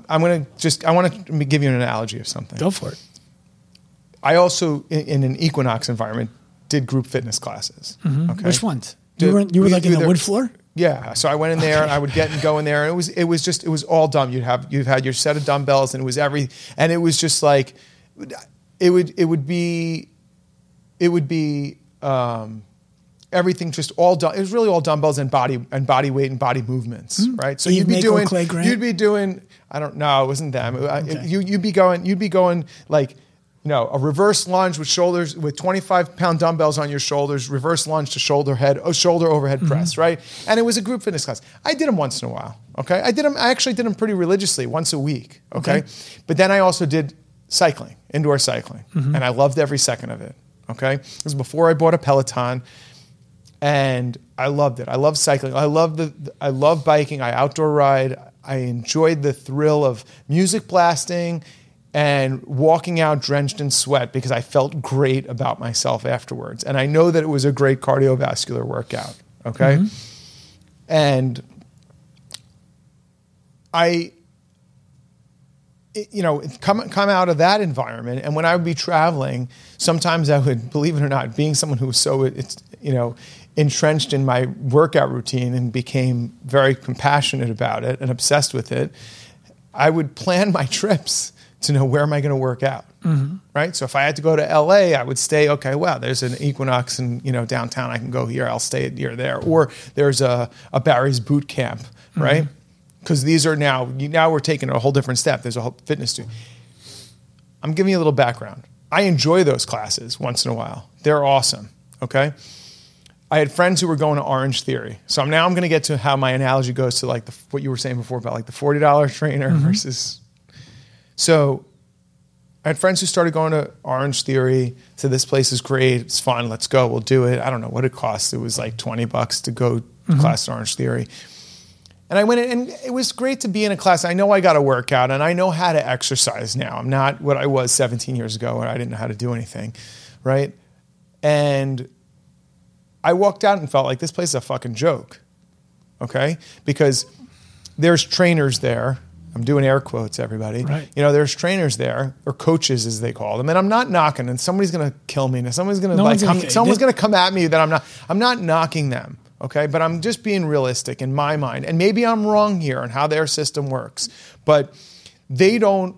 I'm going to just, I want to give you an analogy of something. Go for it. I also, in, in an Equinox environment, did group fitness classes. Mm-hmm. Okay? Which ones? Did, you were, you were like in the wood floor? Yeah. So I went in there okay. and I would get and go in there and it was, it was just, it was all dumb. You'd have, you'd had your set of dumbbells and it was every, and it was just like, it would, it would be, it would be, um, everything just all done. It was really all dumbbells and body and body weight and body movements, mm. right? So you'd be doing, you'd be doing. I don't know. It wasn't them. Okay. You, you'd be going. You'd be going like, you know, a reverse lunge with shoulders with twenty-five pound dumbbells on your shoulders. Reverse lunge to shoulder head, oh, shoulder overhead mm-hmm. press, right? And it was a group fitness class. I did them once in a while. Okay, I did them. I actually did them pretty religiously, once a week. Okay, okay. But then I also did cycling, indoor cycling, mm-hmm. and I loved every second of it. Okay, it was before I bought a Peloton. And I loved it. I love cycling. I love the. I love biking. I outdoor ride. I enjoyed the thrill of music blasting and walking out drenched in sweat because I felt great about myself afterwards. And I know that it was a great cardiovascular workout. Okay, mm-hmm. and I, you know, come come out of that environment. And when I would be traveling, sometimes I would, believe it or not, being someone who was so it's you know. entrenched in my workout routine and became very compassionate about it and obsessed with it, I would plan my trips to know where am I going to work out, mm-hmm. right? So if I had to go to L A, I would stay, okay, wow, there's an Equinox in you know, downtown. I can go here. I'll stay near there. Or there's a, a Barry's boot camp, mm-hmm. right? Because these are now, now we're taking a whole different step. There's a whole fitness studio. I'm giving you a little background. I enjoy those classes once in a while. They're awesome, okay? I had friends who were going to Orange Theory. So now I'm going to get to how my analogy goes to like the, what you were saying before about like the forty dollar trainer mm-hmm. versus. So I had friends who started going to Orange Theory, said this place is great, it's fun, let's go, we'll do it. I don't know what it cost. It was like twenty bucks to go mm-hmm. class at Orange Theory. And I went in and it was great to be in a class. I know I got a workout and I know how to exercise now. I'm not what I was seventeen years ago and I didn't know how to do anything, right? And I walked out and felt like this place is a fucking joke, okay? Because there's trainers there. I'm doing air quotes, everybody. Right. You know, there's trainers there, or coaches as they call them, and I'm not knocking, and somebody's going to kill me, and somebody's going to no like, come, someone's going to come at me that I'm not, I'm not knocking them, okay? But I'm just being realistic in my mind, and maybe I'm wrong here on how their system works, but they don't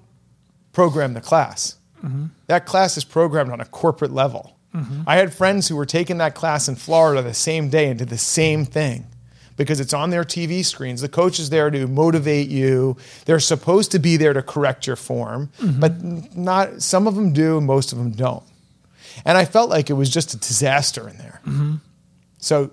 program the class. Mm-hmm. That class is programmed on a corporate level. Mm-hmm. I had friends who were taking that class in Florida the same day and did the same thing because it's on their T V screens. The coach is there to motivate you. They're supposed to be there to correct your form, mm-hmm. but not. Some of them do, most of them don't. And I felt like it was just a disaster in there. Mm-hmm. So,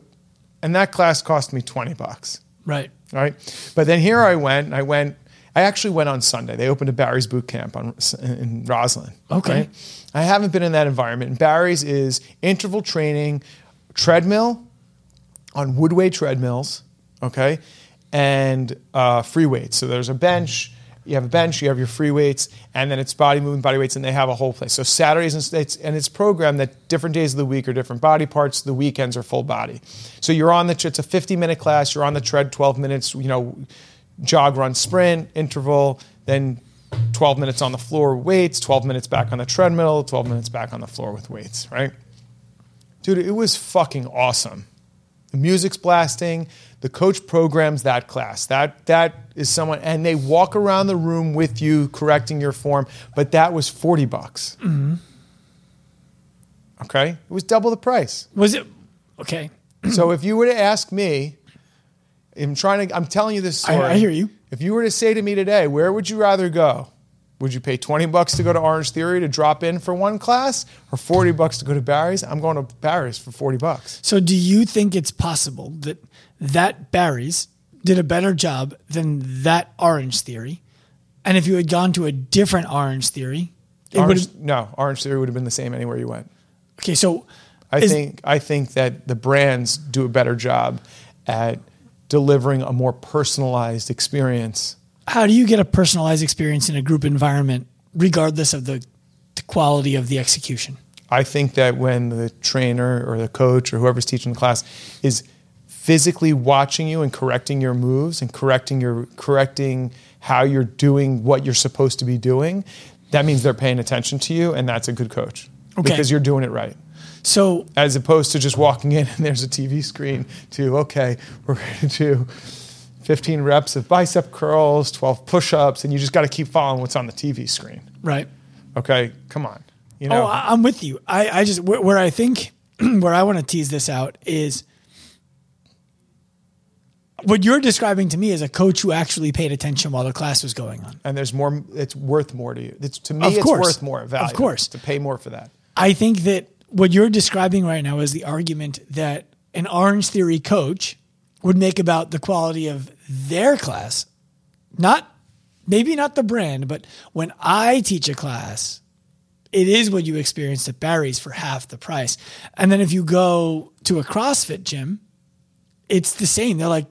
and that class cost me twenty bucks. Right. Right. But then here I went, and I went, I actually went on Sunday. They opened a Barry's boot camp on, in Roslyn. Okay. Right? I haven't been in that environment. And Barry's is interval training, treadmill on woodway treadmills, okay, and uh, free weights. So there's a bench. You have a bench. You have your free weights. And then it's body movement, body weights, and they have a whole place. So Saturdays and it's, and it's programmed that different days of the week are different body parts. The weekends are full body. So you're on the, it's a fifty-minute class. You're on the tread twelve minutes, you know, jog, run, sprint, interval, then twelve minutes on the floor, weights, twelve minutes back on the treadmill, twelve minutes back on the floor with weights, right? Dude, it was fucking awesome. The music's blasting. The coach programs that class. That that is someone, and they walk around the room with you, correcting your form, but that was forty bucks. Mm-hmm. Okay? It was double the price. Was it? Okay. So if you were to ask me, I'm trying to. I'm telling you this story. I, I hear you. If you were to say to me today, where would you rather go? Would you pay twenty bucks to go to Orange Theory to drop in for one class, or forty bucks to go to Barry's? I'm going to Barry's for forty bucks. So, do you think it's possible that that Barry's did a better job than that Orange Theory? And if you had gone to a different Orange Theory, it Orange, no, Orange Theory would have been the same anywhere you went. Okay, so I is, think I think that the brands do a better job at delivering a more personalized experience. How do you get a personalized experience in a group environment, regardless of the, the quality of the execution? I think that when the trainer or the coach or whoever's teaching the class is physically watching you and correcting your moves and correcting your correcting how you're doing what you're supposed to be doing, that means they're paying attention to you, and that's a good coach. Okay. Because you're doing it right. So, as opposed to just walking in and there's a T V screen to, okay, we're going to do fifteen reps of bicep curls, twelve push-ups, and you just got to keep following what's on the T V screen. Right. Okay, come on. You know, oh, I'm with you. I, I just, where, where I think, where I want to tease this out is what you're describing to me is a coach who actually paid attention while the class was going on. And there's more, it's worth more to you. It's, to me, it's worth more value. Of course. To pay more for that. I think that what you're describing right now is the argument that an Orange Theory coach would make about the quality of their class, not maybe not the brand, but when I teach a class, it is what you experienced at Barry's for half the price. And then if you go to a CrossFit gym, it's the same. They're like,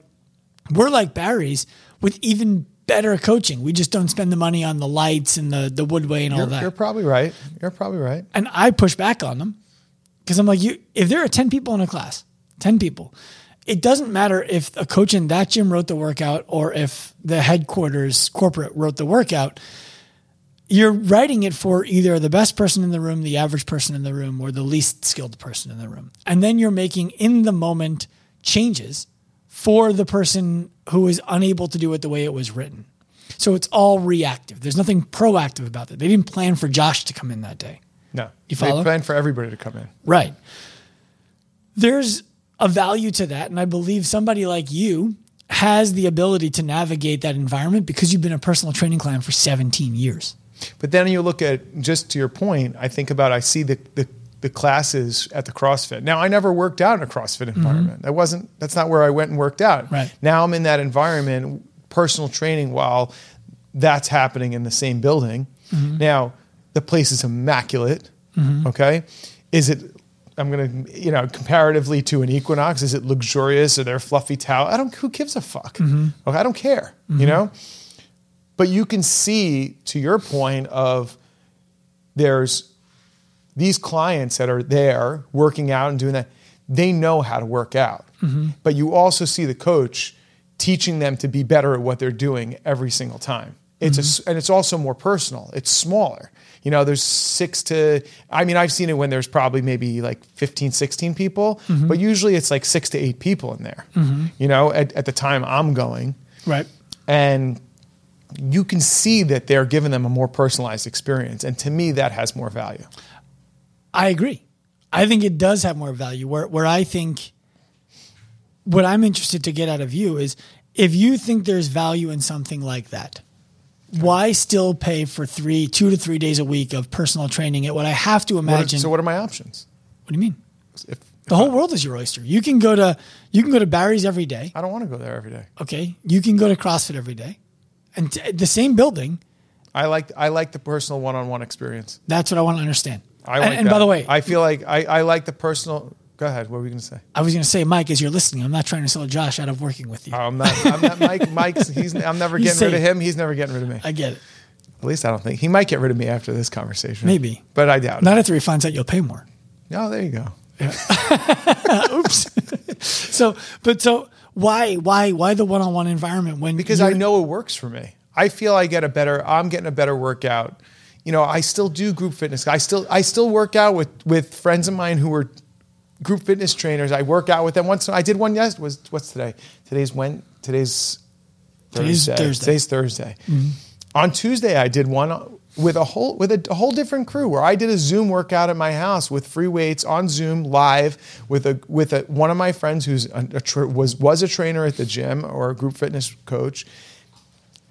we're like Barry's with even better coaching. We just don't spend the money on the lights and the, the woodway and all you're, that. You're probably right. You're probably right. And I push back on them because I'm like, you, if there are ten people in a class, ten people, it doesn't matter if a coach in that gym wrote the workout or if the headquarters corporate wrote the workout. You're writing it for either the best person in the room, the average person in the room, or the least skilled person in the room. And then you're making in the moment changes for the person who is unable to do it the way it was written. So it's all reactive. There's nothing proactive about it. They didn't plan for Josh to come in that day. No. You follow? They planned for everybody to come in. Right. There's a value to that. And I believe somebody like you has the ability to navigate that environment because you've been a personal training client for seventeen years. But then you look at, just to your point, I think about, I see the, the, the classes at the CrossFit. Now, I never worked out in a CrossFit environment. Mm-hmm. That wasn't, that's not where I went and worked out. Right. Now I'm in that environment, personal training, while that's happening in the same building. Mm-hmm. Now, the place is immaculate, mm-hmm. okay? Is it, I'm going to, you know, comparatively to an Equinox, is it luxurious? Are there fluffy towels? I don't, who gives a fuck? Mm-hmm. Okay, I don't care, mm-hmm. you know? But you can see, to your point, of there's these clients that are there working out and doing that. They know how to work out. Mm-hmm. But you also see the coach teaching them to be better at what they're doing every single time. It's mm-hmm. a, and it's also more personal. It's smaller. You know, there's six to, I mean, I've seen it when there's probably maybe like fifteen, sixteen people, mm-hmm. but usually it's like six to eight people in there, mm-hmm. you know, at, at the time I'm going. Right. And you can see that they're giving them a more personalized experience. And to me, that has more value. I agree. I think it does have more value. Where where I think what I'm interested to get out of you is, if you think there's value in something like that, why still pay for three, two to three days a week of personal training at what I have to imagine? What are, so what are my options? What do you mean? If, the if whole I, world is your oyster. You can go to you can go to Barry's every day. I don't want to go there every day. Okay. You can go to CrossFit every day. And t- the same building. I like I like the personal one-on-one experience. That's what I want to understand. I like and, and by the way, I feel like I, I like the personal. Go ahead. What were we going to say? I was going to say, Mike, as you're listening, I'm not trying to sell Josh out of working with you. I'm not. I'm not Mike. Mike's. He's. I'm never getting rid of him. He's never getting rid of me. I get it. At least I don't think he might get rid of me after this conversation. Maybe, but I doubt it. Not after he finds out you'll pay more. No, there you go. Yeah. Oops. so, but so why, why, why the one-on-one environment? When because I know it works for me. I feel I get a better. I'm getting a better workout. You know, I still do group fitness. I still I still work out with, with friends of mine who are group fitness trainers. I work out with them once. I did one yesterday. Was what's today? Today's when? Today's Thursday. Today's Thursday. Today's Thursday. Mm-hmm. On Tuesday, I did one with a whole with a, a whole different crew where I did a Zoom workout at my house with free weights on Zoom live with a with a, one of my friends who's a, a tra- was was a trainer at the gym or a group fitness coach.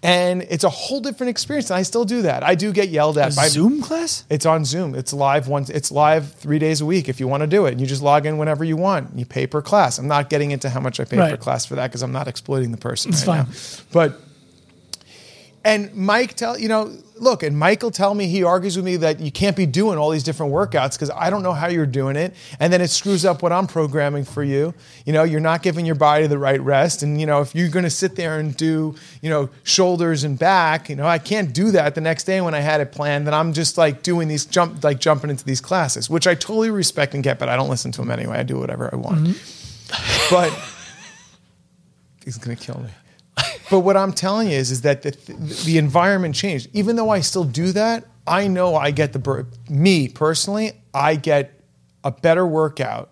And it's a whole different experience. And I still do that. I do get yelled at. A by Zoom class? It's on Zoom. It's live once. It's live three days a week if you want to do it. And you just log in whenever you want. You pay per class. I'm not getting into how much I pay right. per class for that because I'm not exploiting the person. It's right fine. Now. But and Mike tell you know look and Mike will tell me, he argues with me that you can't be doing all these different workouts because I don't know how you're doing it, and then it screws up what I'm programming for you. You know, you're not giving your body the right rest, and you know if you're going to sit there and do you know shoulders and back, you know I can't do that the next day when I had it planned. Then I'm just like doing these jump like jumping into these classes, which I totally respect and get, but I don't listen to them anyway. I do whatever I want. Mm-hmm. But he's going to kill me. But what I'm telling you is, is that the, the environment changed. Even though I still do that, I know I get the me personally. I get a better workout,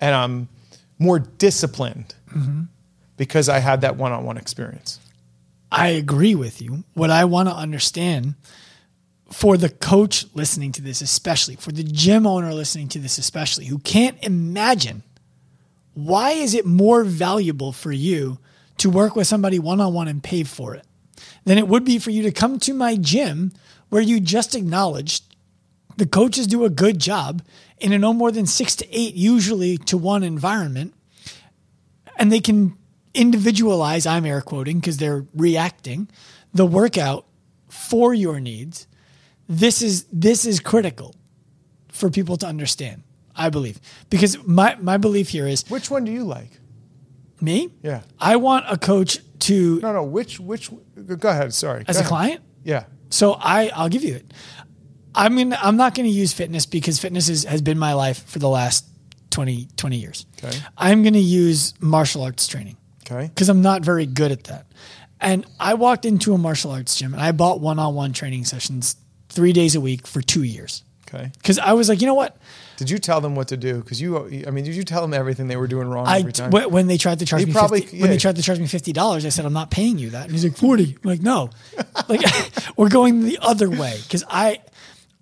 and I'm more disciplined mm-hmm. because I had that one-on-one experience. I agree with you. What I want to understand for the coach listening to this, especially for the gym owner listening to this, especially who can't imagine, why is it more valuable for you to work with somebody one-on-one and pay for it than it would be for you to come to my gym where you just acknowledged the coaches do a good job in a no more than six to eight, usually to one environment. And they can individualize, I'm air quoting because they're reacting, the workout for your needs. this is this is critical for people to understand, I believe. Because my, my belief here is... Which one do you like? Me? Yeah. I want a coach to... No, no, which... which? Go ahead, sorry. As a client? Yeah. So I, I'll give you it. I mean, I'm not going to use fitness because fitness is, has been my life for the last twenty, twenty years. Okay. I'm going to use martial arts training. Okay. Because I'm not very good at that. And I walked into a martial arts gym and I bought one-on-one training sessions three days a week for two years. Okay. Because I was like, you know what? Did you tell them what to do? Because you, I mean, did you tell them everything they were doing wrong I, every time? When they tried to charge me probably, fifty, yeah. when they tried to charge me fifty dollars, I said, I'm not paying you that. And he's like, forty. I'm like, no, like we're going the other way. Because I,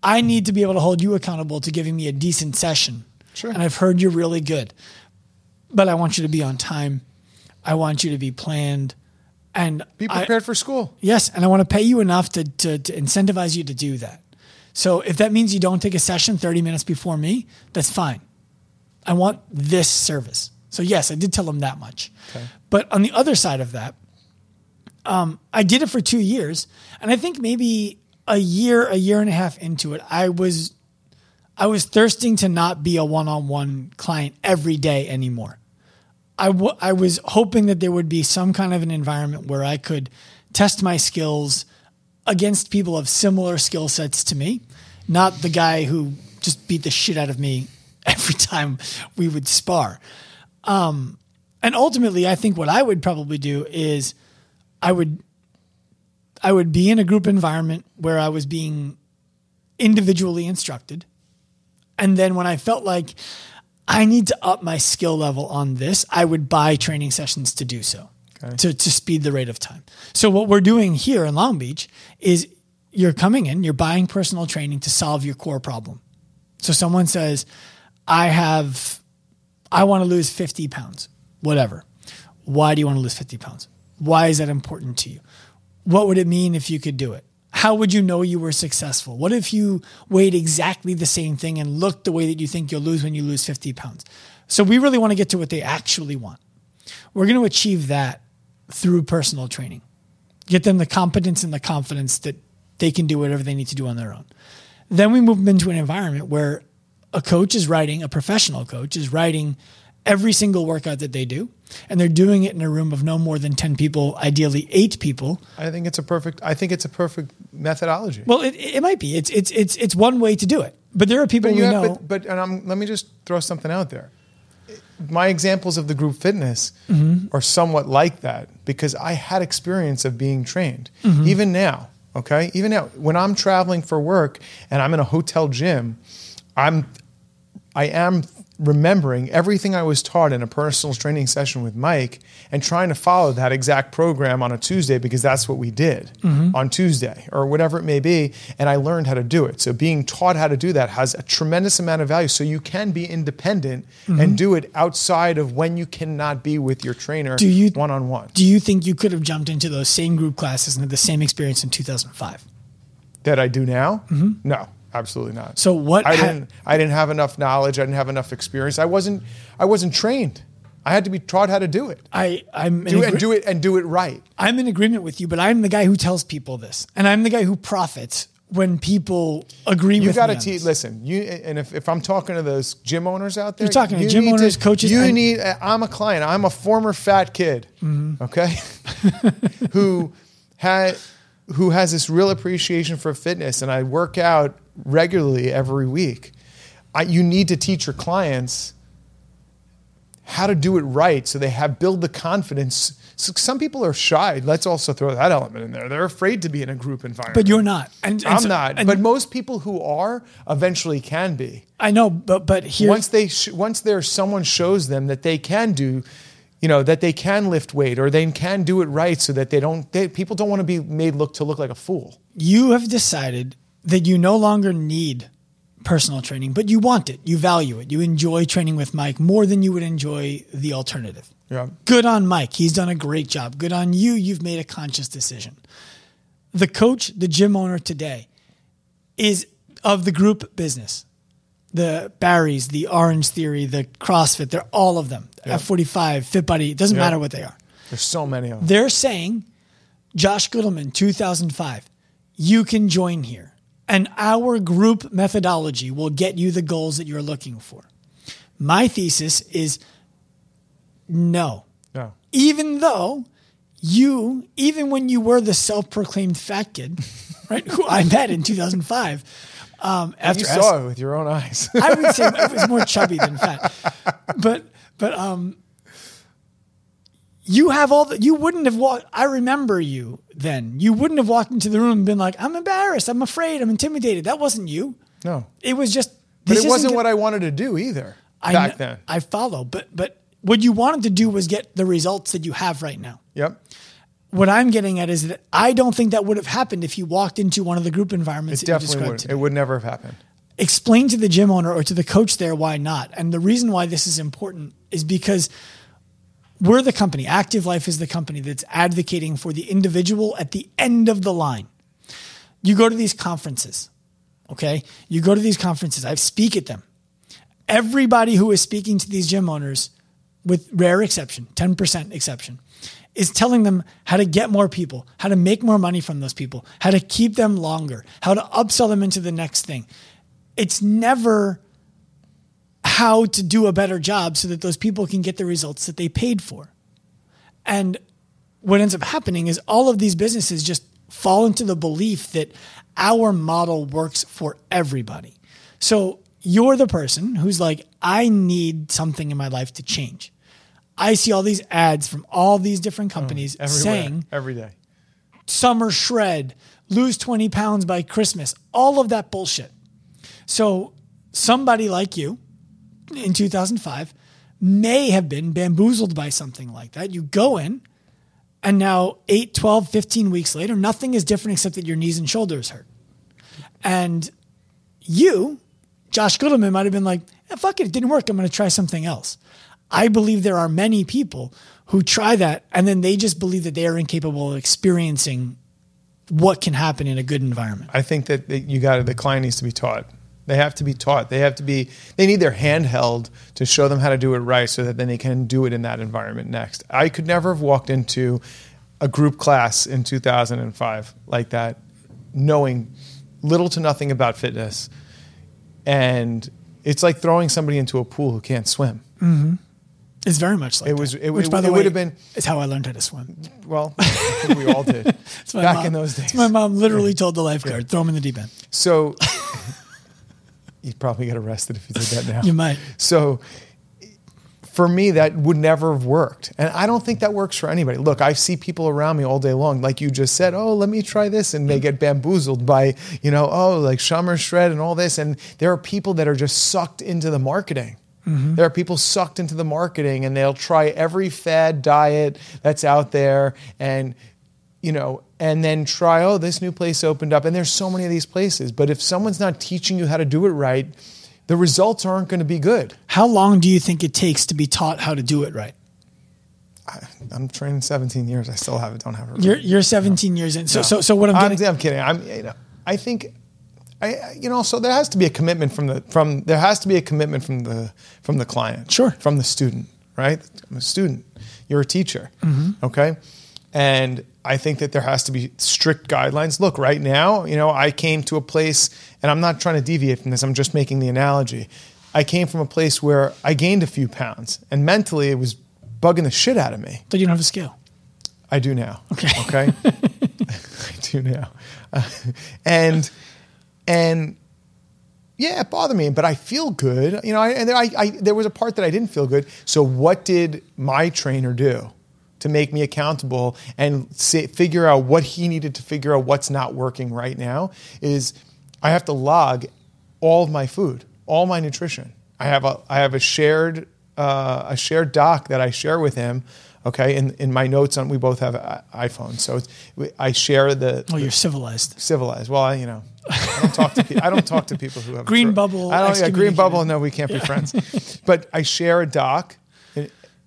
I need to be able to hold you accountable to giving me a decent session. Sure. And I've heard you're really good, but I want you to be on time. I want you to be planned. And be prepared I, for school. Yes. And I want to pay you enough to, to, to incentivize you to do that. So if that means you don't take a session thirty minutes before me, that's fine. I want this service. So yes, I did tell them that much. Okay. But on the other side of that, um, I did it for two years. And I think maybe a year, a year and a half into it, I was, I was thirsting to not be a one-on-one client every day anymore. I, w- I was hoping that there would be some kind of an environment where I could test my skills against people of similar skill sets to me, not the guy who just beat the shit out of me every time we would spar. Um, and ultimately, I think what I would probably do is I would I would be in a group environment where I was being individually instructed. And then when I felt like I need to up my skill level on this, I would buy training sessions to do so, okay. to, to speed the rate of time. So what we're doing here in Long Beach is you're coming in, you're buying personal training to solve your core problem. So someone says, I have, I want to lose fifty pounds, whatever. Why do you want to lose fifty pounds? Why is that important to you? What would it mean if you could do it? How would you know you were successful? What if you weighed exactly the same thing and looked the way that you think you'll lose when you lose fifty pounds? So we really want to get to what they actually want. We're going to achieve that through personal training. Get them the competence and the confidence that they can do whatever they need to do on their own. Then we move them into an environment where a coach is writing, a professional coach is writing every single workout that they do. And they're doing it in a room of no more than ten people, ideally eight people. I think it's a perfect. I think it's a perfect methodology. Well, it, it might be. It's it's it's it's one way to do it. But there are people but you we have, know. But, but and I'm, let me just throw something out there. My examples of the group fitness mm-hmm. are somewhat like that because I had experience of being trained, mm-hmm. even now. Okay, even now when I'm traveling for work and I'm in a hotel gym, I'm I am. remembering everything I was taught in a personal training session with Mike and trying to follow that exact program on a Tuesday because that's what we did mm-hmm. on Tuesday or whatever it may be. And I learned how to do it. So being taught how to do that has a tremendous amount of value. So you can be independent mm-hmm. and do it outside of when you cannot be with your trainer do you, one-on-one. Do you think you could have jumped into those same group classes and had the same experience in two thousand five? That I do now? Mm-hmm. No. Absolutely not. So what I didn't ha- I didn't have enough knowledge, I didn't have enough experience. I wasn't I wasn't trained. I had to be taught how to do it. I I'm do, agree- and do it and do it right. I'm in agreement with you, but I'm the guy who tells people this. And I'm the guy who profits when people agree you with gotta me. You got to te- listen. You and if, if I'm talking to those gym owners out there, you're talking you to gym owners, to, coaches. You I'm, need I'm a client. I'm a former fat kid. Mm-hmm. Okay? who had who has this real appreciation for fitness and I work out regularly every week. I, you need to teach your clients how to do it right so they have build the confidence. So some people are shy. Let's also throw that element in there. They're afraid to be in a group environment. But you're not. And, and I'm so, not. And but most people who are eventually can be. I know, but but here once they sh- once there's someone shows them that they can do you know, that they can lift weight or they can do it right so that they don't, they, people don't want to be made look to look like a fool. You have decided that you no longer need personal training, but you want it. You value it. You enjoy training with Mike more than you would enjoy the alternative. Yeah. Good on Mike. He's done a great job. Good on you. You've made a conscious decision. The coach, the gym owner today is of the group business. The Barry's, the Orange Theory, the CrossFit, they're all of them. Yep. F forty-five, FitBuddy, it doesn't yep. matter what they are. There's so many of them. They're saying, Josh Goodelman, two thousand five, you can join here. an hour group methodology will get you the goals that you're looking for. My thesis is no. No. Even though you, even when you were the self-proclaimed fat kid, right, who I met in two thousand five. Um, after you saw as, it with your own eyes. I would say it was more chubby than fat. But but um, you have all the, you wouldn't have walked, I remember you then. You wouldn't have walked into the room and been like, I'm embarrassed, I'm afraid, I'm intimidated. That wasn't you. No. It was just. But it wasn't what I wanted to do either back I, then. I follow, but but what you wanted to do was get the results that you have right now. Yep. What I'm getting at is that I don't think that would have happened if you walked into one of the group environments it that definitely you described would. Today. It would never have happened. Explain to the gym owner or to the coach there why not. And the reason why this is important is because we're the company. Active Life is the company that's advocating for the individual at the end of the line. You go to these conferences. Okay, you go to these conferences, I speak at them. Everybody who is speaking to these gym owners, with rare exception, ten percent exception, is telling them how to get more people, how to make more money from those people, how to keep them longer, how to upsell them into the next thing. It's never how to do a better job so that those people can get the results that they paid for. And what ends up happening is all of these businesses just fall into the belief that our model works for everybody. So you're the person who's like, I need something in my life to change. I see all these ads from all these different companies oh, saying every day, summer shred, lose twenty pounds by Christmas, all of that bullshit. So somebody like you in two thousand five may have been bamboozled by something like that. You go in, and now eight, twelve, fifteen weeks later, nothing is different except that your knees and shoulders hurt. And you, Josh Goodelman, might have been like, eh, fuck it, it didn't work. I'm going to try something else. I believe there are many people who try that, and then they just believe that they are incapable of experiencing what can happen in a good environment. I think that you got it. The client needs to be taught. They have to be taught. They have to be, they need their hand held to show them how to do it right so that then they can do it in that environment next. I could never have walked into a group class in two thousand five like that, knowing little to nothing about fitness. And it's like throwing somebody into a pool who can't swim. Mm-hmm. It's very much like it was, that. It, Which, it, by the it way, would have been, is how I learned how to swim. Well, I think we all did back mom, in those days. My mom literally yeah. told the lifeguard, yeah. throw him in the deep end. So... You'd probably get arrested if you did that now. You might. So for me, that would never have worked. And I don't think that works for anybody. Look, I see people around me all day long, like you just said, oh, let me try this. And they get bamboozled by, you know, oh, like Summer Shred and all this. And there are people that are just sucked into the marketing. Mm-hmm. There are people sucked into the marketing, and they'll try every fad diet that's out there. And, you know, and then try, oh, this new place opened up. And there's so many of these places. But if someone's not teaching you how to do it right, the results aren't going to be good. How long do you think it takes to be taught how to do it right? I, I'm training seventeen years. I still haven't, don't have it right. You're, you're seventeen no. years in. So, no. so, so what I'm getting... I'm, I'm kidding. I'm, you know, I think, I, you know, so there has to be a commitment from the, from, there has to be a commitment from the, from the client. Sure. From the student, right? I'm a student. You're a teacher. Mm-hmm. Okay. And I think that there has to be strict guidelines. Look, right now, you know, I came to a place, and I'm not trying to deviate from this. I'm just making the analogy. I came from a place where I gained a few pounds, and mentally it was bugging the shit out of me. So you don't have a scale? I do now. Okay. Okay. I do now. Uh, and, and yeah, it bothered me, but I feel good. You know, I, and I, I, there was a part that I didn't feel good. So what did my trainer do to make me accountable and say, figure out what he needed to figure out what's not working right now? Is I have to log all of my food, all my nutrition. I have a I have a shared uh, a shared doc that I share with him. Okay, in in my notes on we both have iPhones, so it's, I share the. Oh, the, you're civilized. Civilized. Well, I, you know, I don't talk to pe- I don't talk to people who have green a, bubble. I don't, yeah, green bubble. No, we can't yeah. be friends. But I share a doc.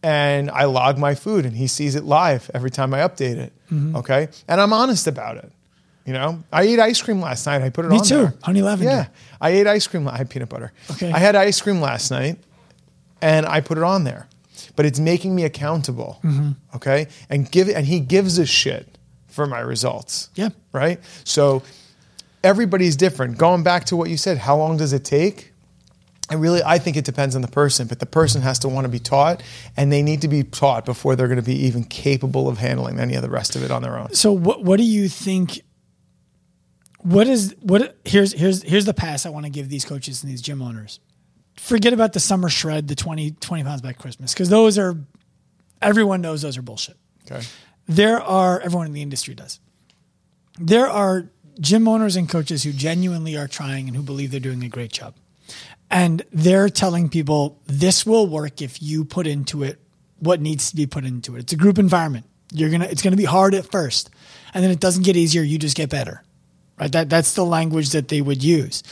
And I log my food, and he sees it live every time I update it. Mm-hmm. Okay, and I'm honest about it. You know, I ate ice cream last night. I put it Me on too. there. Me too. Honey lavender. Yeah, I ate ice cream. I had peanut butter. Okay. I had ice cream last night, and I put it on there. But it's making me accountable. Mm-hmm. Okay, and give and he gives a shit for my results. Yeah. Right. So everybody's different. Going back to what you said, how long does it take? And really, I think it depends on the person, but the person has to want to be taught, and they need to be taught before they're going to be even capable of handling any of the rest of it on their own. So what what do you think, what is, what, here's, here's, here's the pass I want to give these coaches and these gym owners. Forget about the summer shred, the twenty, twenty pounds by Christmas, because those are, everyone knows those are bullshit. Okay. There are, everyone in the industry does. There are gym owners and coaches who genuinely are trying and who believe they're doing a great job. And they're telling people this will work if you put into it what needs to be put into it. It's a group environment. You're gonna, it's gonna be hard at first, and then it doesn't get easier. You just get better, right? That that's the language that they would use.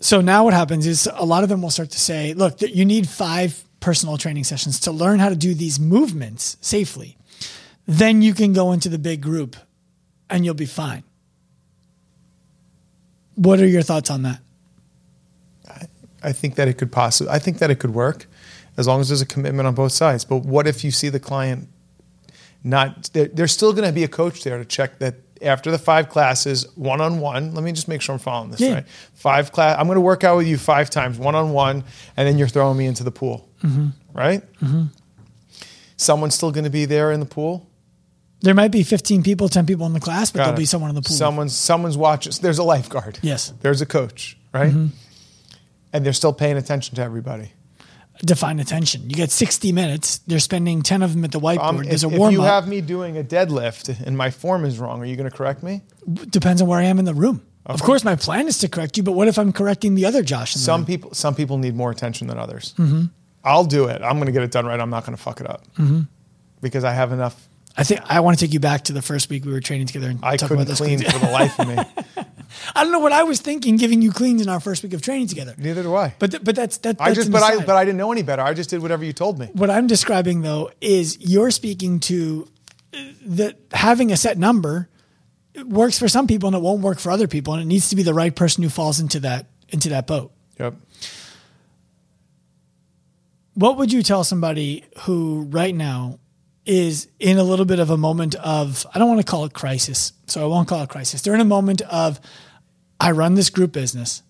So now what happens is a lot of them will start to say, "Look, you need five personal training sessions to learn how to do these movements safely. Then you can go into the big group, and you'll be fine." What are your thoughts on that? I think that it could possibly, I think that it could work as long as there's a commitment on both sides. But what if you see the client not, there, there's still going to be a coach there to check that after the five classes, one-on-one, let me just make sure I'm following this, yeah. right? Five class, I'm going to work out with you five times, one-on-one, and then you're throwing me into the pool, mm-hmm. right? Mm-hmm. Someone's still going to be there in the pool. There might be fifteen people, ten people in the class, but Got there'll it. be someone in the pool. Someone's, someone's watching. There's a lifeguard. Yes. There's a coach, right? Mm-hmm. And they're still paying attention to everybody. Define attention. You get sixty minutes. They're spending ten of them at the whiteboard. Um, There's if, a warm-up. If you have me doing a deadlift and my form is wrong, are you going to correct me? Depends on where I am in the room. Okay. Of course, my plan is to correct you, but what if I'm correcting the other Josh in the some room? People, some people need more attention than others. Mm-hmm. I'll do it. I'm going to get it done right. I'm not going to fuck it up mm-hmm. because I have enough. I think I want to take you back to the first week we were training together. And I talk couldn't about clean for the life of me. I don't know what I was thinking, giving you cleans in our first week of training together. Neither do I. But th- but that's that. That's I just but I but I didn't know any better. I just did whatever you told me. What I'm describing though is you're speaking to that having a set number works for some people and it won't work for other people, and it needs to be the right person who falls into that into that boat. Yep. What would you tell somebody who right now is in a little bit of a moment of, I don't want to call it crisis, so I won't call it crisis. They're in a moment of, I run this group business.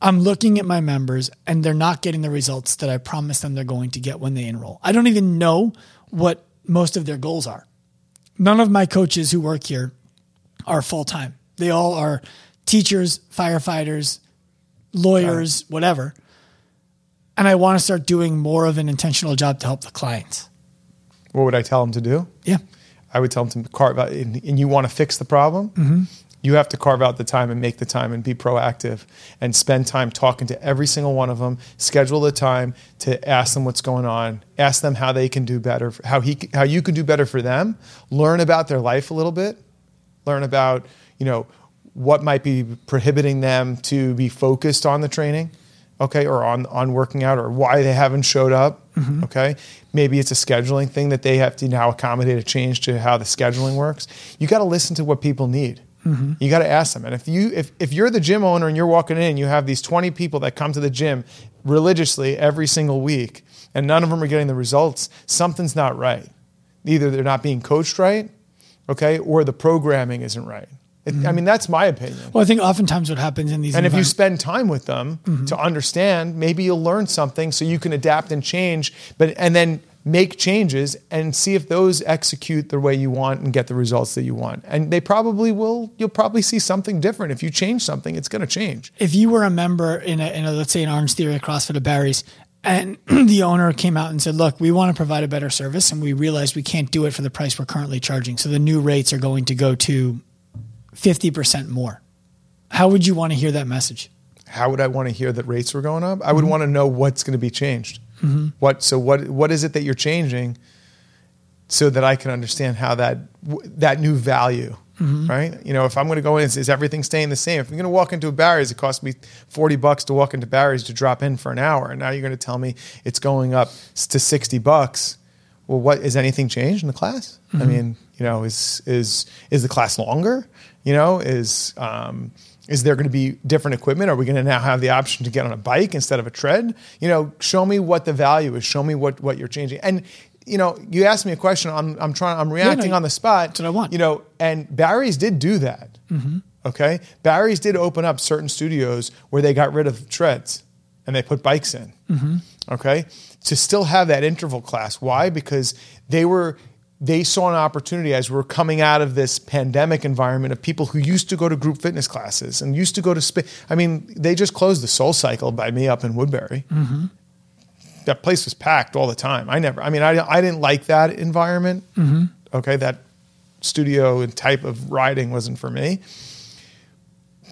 I'm looking at my members and they're not getting the results that I promised them they're going to get when they enroll. I don't even know what most of their goals are. None of my coaches who work here are full-time. They all are teachers, firefighters, lawyers, whatever. And I want to start doing more of an intentional job to help the clients. What would I tell them to do? Yeah. I would tell them to carve out, and, and you want to fix the problem? Mm-hmm. You have to carve out the time and make the time and be proactive and spend time talking to every single one of them, schedule the time to ask them what's going on, ask them how they can do better, how he, how you can do better for them, learn about their life a little bit, learn about, you know, what might be prohibiting them to be focused on the training. Okay, or on, on working out, or why they haven't showed up, mm-hmm. okay? Maybe it's a scheduling thing that they have to now accommodate a change to how the scheduling works. You got to listen to what people need. Mm-hmm. You got to ask them. And if, you, if, if you're the gym owner and you're walking in, you have these twenty people that come to the gym religiously every single week, and none of them are getting the results, something's not right. Either they're not being coached right, okay, or the programming isn't right. It, mm-hmm. I mean, that's my opinion. Well, I think oftentimes what happens in these, and if you spend time with them mm-hmm. to understand, maybe you'll learn something so you can adapt and change, but, and then make changes and see if those execute the way you want and get the results that you want. And they probably will, you'll probably see something different. If you change something, it's going to change. If you were a member in a, in a, let's say an Orange Theory, at CrossFit, at Barry's, and the owner came out and said, look, we want to provide a better service, and we realized we can't do it for the price we're currently charging. So the new rates are going to go to fifty percent more. How would you want to hear that message? How would I want to hear that rates were going up? I would mm-hmm. want to know what's going to be changed. Mm-hmm. What? So what? What is it that you're changing so that I can understand how that that new value, mm-hmm. right? You know, if I'm going to go in, is, is everything staying the same? If I'm going to walk into a Barry's, it cost me forty bucks to walk into Barry's to drop in for an hour. And now you're going to tell me it's going up to sixty bucks. Well, what, is anything changed in the class? Mm-hmm. I mean, you know, is is is the class longer? You know, is um, is there going to be different equipment? Are we going to now have the option to get on a bike instead of a tread? You know, show me what the value is. Show me what, what you're changing. And you know, you asked me a question. I'm I'm trying. I'm reacting yeah, no, on the spot. That's what I want. You know, and Barry's did do that. Mm-hmm. Okay, Barry's did open up certain studios where they got rid of treads and they put bikes in. Mm-hmm. Okay, to still have that interval class. Why? Because they were they saw an opportunity as we were coming out of this pandemic environment of people who used to go to group fitness classes and used to go to spin. I mean, they just closed the Soul Cycle by me up in Woodbury. Mm-hmm. That place was packed all the time. I never. I mean, I I didn't like that environment. Mm-hmm. Okay, that studio and type of riding wasn't for me.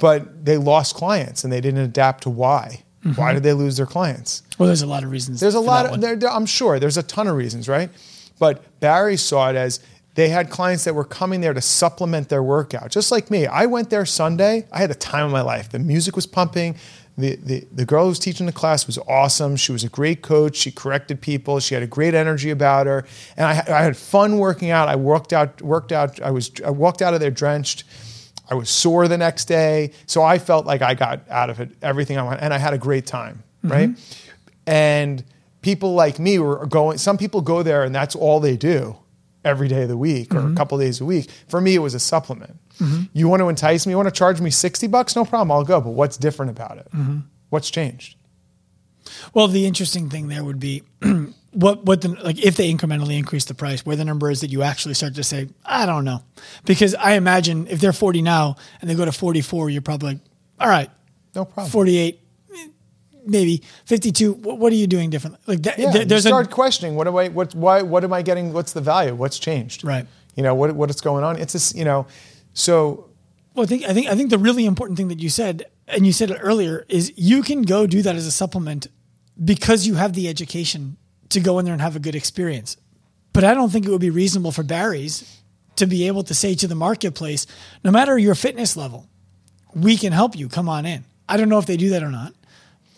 But they lost clients and they didn't adapt to why. Mm-hmm. Why did they lose their clients? Well, there's a lot of reasons. There's a lot of, there, I'm sure there's a ton of reasons, right? But Barry saw it as they had clients that were coming there to supplement their workout. Just like me, I went there Sunday. I had the time of my life. The music was pumping. The, the, the girl who was teaching the class was awesome. She was a great coach. She corrected people. She had a great energy about her. And I, I had fun working out. I worked out, worked out. I was, I walked out of there drenched. I was sore the next day. So I felt like I got out of it, everything I wanted. And I had a great time, right? Mm-hmm. And people like me were going, some people go there and that's all they do every day of the week or mm-hmm. a couple of days a week. For me, it was a supplement. Mm-hmm. You want to entice me? You want to charge me sixty bucks? No problem, I'll go. But what's different about it? Mm-hmm. What's changed? Well, the interesting thing there would be what, what the, like if they incrementally increase the price, where the number is that you actually start to say, I don't know. Because I imagine if they're forty now and they go to forty-four, you're probably like, all right, no problem. forty-eight, maybe fifty-two. What are you doing differently? Like that, yeah, th- there's you start a, questioning. What am I, what, why, what am I getting? What's the value? What's changed? Right. You know, what, what's going on? It's just, you know, so. Well, I think, I think, I think the really important thing that you said, and you said it earlier, is you can go do that as a supplement because you have the education to go in there and have a good experience. But I don't think it would be reasonable for Barry's to be able to say to the marketplace, no matter your fitness level, we can help you. Come on in. I don't know if they do that or not.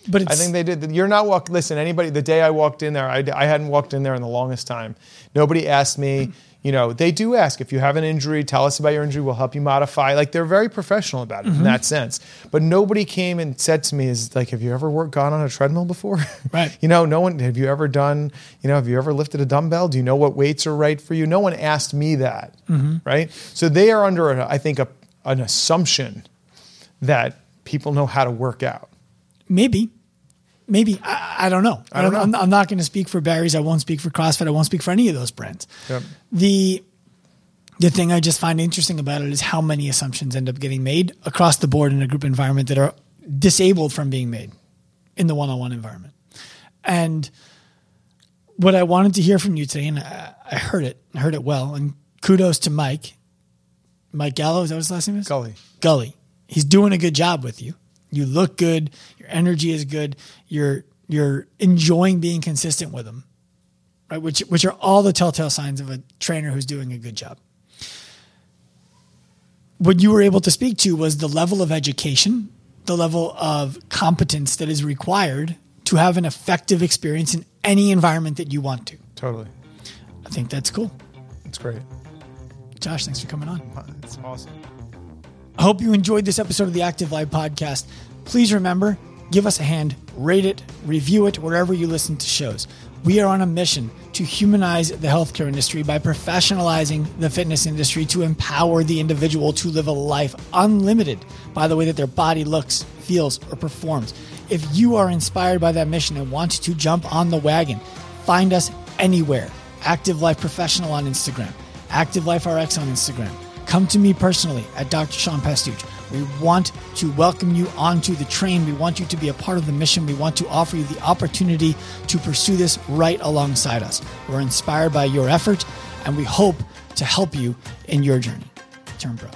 But it's, I think they did. You're not walking. Listen, anybody, the day I walked in there, I, I hadn't walked in there in the longest time. Nobody asked me, mm-hmm. you know, they do ask if you have an injury, tell us about your injury. We'll help you modify. Like they're very professional about it mm-hmm. in that sense, but nobody came and said to me is like, have you ever worked, gone on a treadmill before? Right. You know, no one, have you ever done, you know, have you ever lifted a dumbbell? Do you know what weights are right for you? No one asked me that. Mm-hmm. Right. So they are under, a, I think a, an assumption that people know how to work out. Maybe, maybe, I, I don't know. I don't know. I'm, I'm not going to speak for Barry's. I won't speak for CrossFit. I won't speak for any of those brands. Yep. The, the thing I just find interesting about it is how many assumptions end up getting made across the board in a group environment that are disabled from being made in the one-on-one environment. And what I wanted to hear from you today, and I, I heard it, I heard it well, and kudos to Mike, Mike Gallo, is that what his last name is? Gully. Gully. He's doing a good job with you. You look good. Your energy is good. You're you're enjoying being consistent with them, right? Which which are all the telltale signs of a trainer who's doing a good job. What you were able to speak to was the level of education, the level of competence that is required to have an effective experience in any environment that you want to. Totally. I think that's cool. That's great. Josh, thanks for coming on. That's awesome. I hope you enjoyed this episode of the Active Life Podcast. Please remember, give us a hand, rate it, review it, wherever you listen to shows. We are on a mission to humanize the healthcare industry by professionalizing the fitness industry to empower the individual to live a life unlimited by the way that their body looks, feels, or performs. If you are inspired by that mission and want to jump on the wagon, find us anywhere. Active Life Professional on Instagram, Active Life R X on Instagram. Come to me personally at Doctor Sean Pastuch. We want to welcome you onto the train. We want you to be a part of the mission. We want to offer you the opportunity to pursue this right alongside us. We're inspired by your effort, and we hope to help you in your journey. Turn pro.